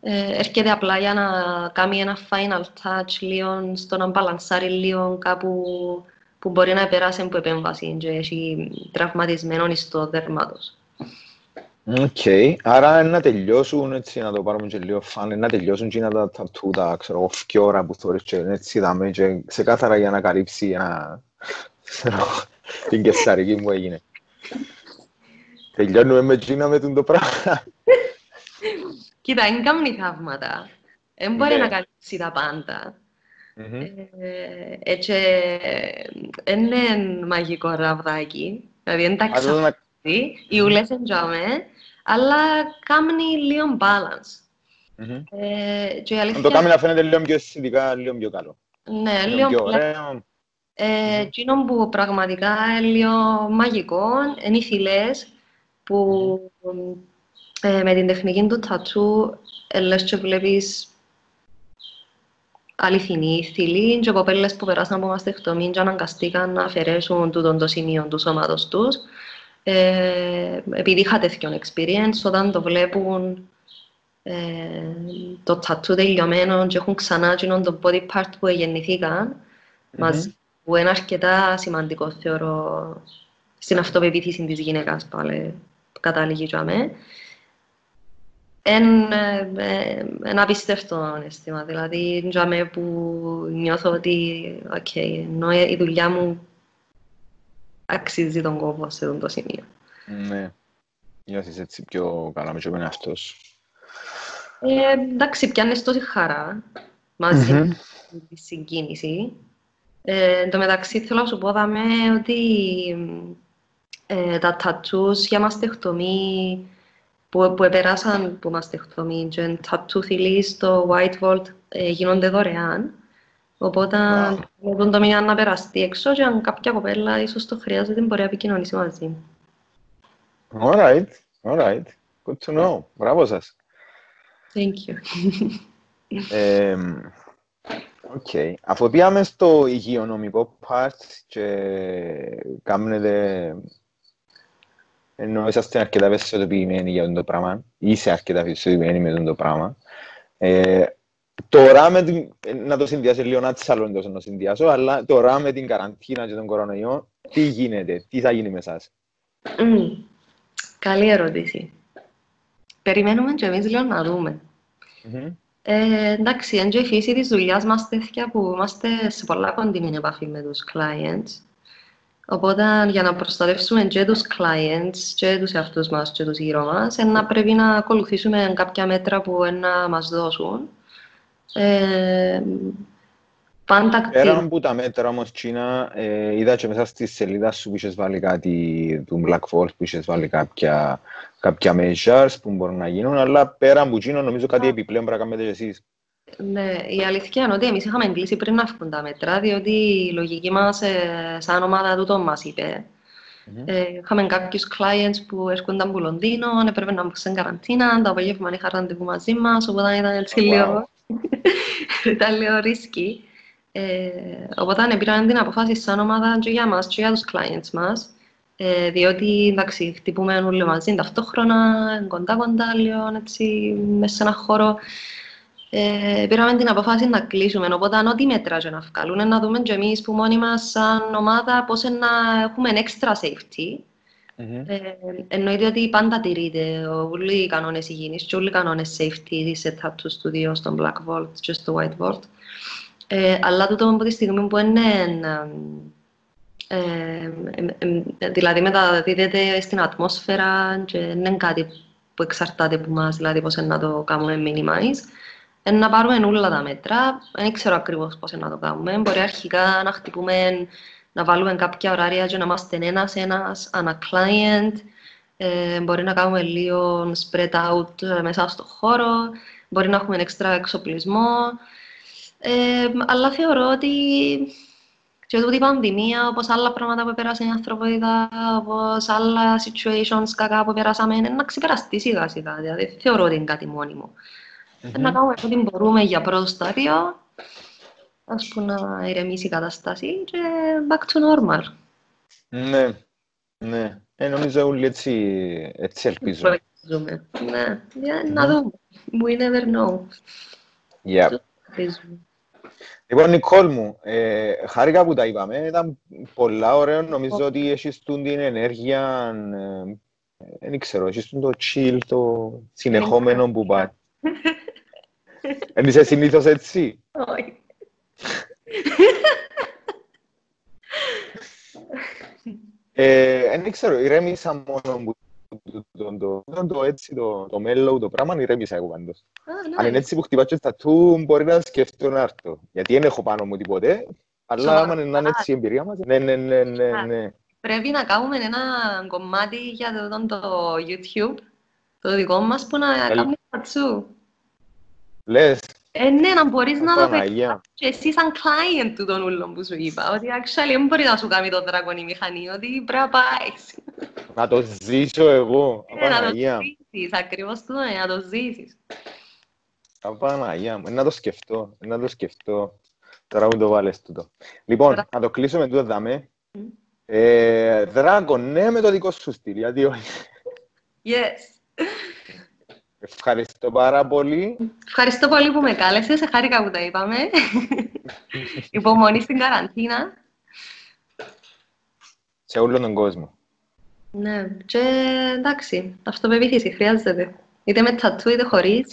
Ε, έρχεται απλά για να κάνει ένα final touch λίγο, στο να μπαλανσάρει λίγο κάπου που μπορεί να περάσει από επέμβαση και έχει τραυματισμένο ιστό δέρματος. Οκ. Okay. Άρα να τελειώσουν, έτσι, να το πάρουμε και λίγο φαν, να τελειώσουν και να τα τατού, τα ξέρω εγώ, φκιόρα που θωρείς και έτσι δάμε και ξεκάθαρα για να καλύψει ένα... την κεσσαρική μου έγινε. Τελειώνουμε με Τζίνα με το πράγμα. Κοίτα, δεν κάνουν θαύματα. Δεν μπορεί να καλύψει τα πάντα. Έτσι, είναι μαγικό ραβδάκι. Δηλαδή, δεν τα ξαφνικά. Οι ουλές εντζάμε, αλλά κάνει λίγο balance. Mm-hmm. Ε, και αλήθεια... Το κάνει να φαίνεται λίγο πιο αισθητικά, λίγο πιο καλό. Ναι, λίγο πιο ωραίο. Εκείνο ε, mm-hmm. που πραγματικά είναι λίγο μαγικό είναι οι θηλές που mm-hmm. ε, με την τεχνική του τατσού ε, λες και βλέπεις αληθινή στήλη και κοπέλες που περάσαν από μαστεκτομή και αναγκαστήκαν να αφαιρέσουν τούτον το σημείο του σώματος τους. Ε, επειδή είχα τέτοιον experience, όταν το βλέπουν ε, το τατού τελειωμένο και έχουν ξανά το body part που γεννηθήκαν, mm-hmm. μαζί, που είναι αρκετά σημαντικό, θεωρώ, στην αυτοπεποίθηση της γυναίκας, πάλι, που κατάληγη και αμέ. Ένα απίστευτο αίσθημα, δηλαδή αμέ που νιώθω ότι okay, ενώ η δουλειά μου αξίζει τον κόπο σε αυτό το σημείο. Ναι, νιώθεις έτσι πιο καλά με τον εαυτό σου. Ε, εντάξει, πιάνεις τόση χαρά μαζί mm-hmm. με τη συγκίνηση. Ε, εν τω μεταξύ θέλω να σου πω δαμε, ότι ε, τα τατσούς για μαστεκτομή που, που επεράσαν από μαστεκτομή και τατσού θυλής στο White Vault ε, γίνονται δωρεάν. Οπότε με τον τομέα να περαστεί έξω και αν κάποια κοπέλα ίσως το χρειάζεται μπορεί να επικοινωνήσει μαζί. All right, all right. Good to know. Μπράβο σας. Thank you. ε, Okay. Αφού πήγαμε στο υγειονομικό part και κάνετε, ενώ είσαστε αρκετά ευαισθητοποιημένοι για το πράγμα, είσαι αρκετά ευαισθητοποιημένοι με το πράγμα, ε, τώρα με την, να το συνδυάσω λίγο, να τσαλώνω να το συνδυάσω, αλλά τώρα με την καραντίνα και τον κορονοϊό, τι γίνεται, τι θα γίνει με εσάς? Mm. Καλή ερώτηση. Περιμένουμε και εμείς λίγο να δούμε. Mm-hmm. Ε, εντάξει, είναι και η φύση της δουλειάς μας τέτοια που είμαστε σε πολλά κοντινή επαφή με τους clients. Οπότε, για να προστατεύσουμε και τους clients, και τους εαυτούς μας και τους γύρω μας, να πρέπει να ακολουθήσουμε κάποια μέτρα που να μας δώσουν. Ε, πάντα... Πέρα από τα μέτρα όμως, Τσίνα, ε, είδα και μέσα στη σελίδα σου που είχες βάλει κάτι του Black Vault, που είχες βάλει κάποια, κάποια measures που μπορούν να γίνουν, αλλά πέρα από Τσίνα νομίζω κάτι επιπλέον πρέπει να κάνετε εσείς. Ναι, η αλήθεια είναι ότι εμείς είχαμε κλείσει πριν να φύγουν τα μέτρα, διότι η λογική μας ε, σαν ομάδα τούτο μας είπε. Mm-hmm. Ε, είχαμε κάποιους clients που έρχονταν από Λονδίνο, έπρεπε να μπουν σε καραντίνα, τα απόγευμα είχαν ραντεβού μαζί μας, οπότε ήταν έτσι λίγο. Ήταν λίγο ρίσκι. Ε, οπότε πήραμε την αποφάση σαν ομάδα και για μας και για τους clients μας, ε, διότι εντάξει, χτυπούμε όλοι μαζί ταυτόχρονα, κοντά-κοντά, λίγο έτσι, μέσα σε έναν χώρο. Ε, πήραμε την αποφάση να κλείσουμε, οπότε ό,τι μέτρα και να βγάλουν, να δούμε και εμείς που μόνοι μας σαν ομάδα πώς να έχουμε extra safety. Mm-hmm. Ε, εννοείται ότι πάντα τηρείται όλοι οι κανόνες υγιεινής και όλοι οι κανόνες safety σε tattoo studio, στον Black Vault και στο White Vault. Ε, αλλά τούτο από τη στιγμή που είναι, ε, ε, ε, δηλαδή μεταδίδεται στην ατμόσφαιρα και είναι κάτι που εξαρτάται από εμάς, δηλαδή πώς να το κάνουμε minimize. Ε, να πάρουμε όλα τα μέτρα, δεν ξέρω ακριβώς πώς να το κάνουμε, μπορεί αρχικά να χτυπούμε, να βάλουμε κάποια ωράρια και να είμαστε ένας-ένας, ανά client. Ε, μπορεί να κάνουμε λίγο spread out μέσα στον χώρο. Μπορεί να έχουμε έξτρα εξοπλισμό. Ε, αλλά θεωρώ ότι και τούτη η πανδημία, όπως άλλα πράγματα που πέρασε η ανθρωπότητα, όπως άλλα situations κακά που πέρασαμε, είναι να ξεπεραστεί σιγά-σιγά. Δηλαδή, θεωρώ ότι είναι κάτι μόνιμο. Mm-hmm. Να κάνουμε ό,τι μπορούμε για πρώτο στάδιο, ας πούμε, να ηρεμήσει η κατάσταση και back to normal. Ναι, ναι. Ε, νομίζω όλοι έτσι, έτσι ελπίζουμε. Ναι, yeah, να δούμε. We never know. Yeah. Λοιπόν, Νικόλ μου, ε, χάρηκα που τα είπαμε. Ήταν πολλά ωραία. Νομίζω okay. ότι έχεις την ενέργεια, δεν ε, ξέρω, έχεις το chill, το συνεχόμενο που πάει. Εν είσαι συνήθως έτσι? Όχι. Δεν ξέρω, ηρέμησα μόνο το μέλλον, το πράγμα, ηρέμησα εγώ πάντως. Αν είναι έτσι που χτυπάω και στατού, μπορεί να σκεφτώ να έρθω. Γιατί δεν έχω πάνω μου τίποτε, αλλά άμα είναι έτσι η εμπειρία μας. Ναι, ναι, ναι, ναι. Πρέπει να κάνουμε ένα κομμάτι για το YouTube, το δικό μας, που να κάνουμε στατσού. Λες. Ε, ναι, να μπορείς να το παίξεις και εσύ σαν client του τον ούλον που σου είπα, ότι actually δεν μπορεί να σου κάνει το δράκον η μηχανή, ότι πρέπει να πάεις. Να το ζήσω εγώ, Παναγία. Να το ζήσεις, ακριβώς το, να το ζήσεις. Απαναγιά μου, να το σκεφτώ, να το σκεφτώ. Τώρα μου το βάλες τούτο. Λοιπόν, Ρα... να το κλείσουμε τούτο δάμε. Mm. Ε, Δράκο, ναι με το δικό σου στυλ, γιατί όχι. Yes. Ευχαριστώ πάρα πολύ. Ευχαριστώ πολύ που με κάλεσες, χάρηκα που τα είπαμε. Υπομονή στην καραντίνα. Σε όλον τον κόσμο. Ναι, και εντάξει, αυτοπεποίθηση χρειάζεται. Είτε με τατού είτε χωρίς.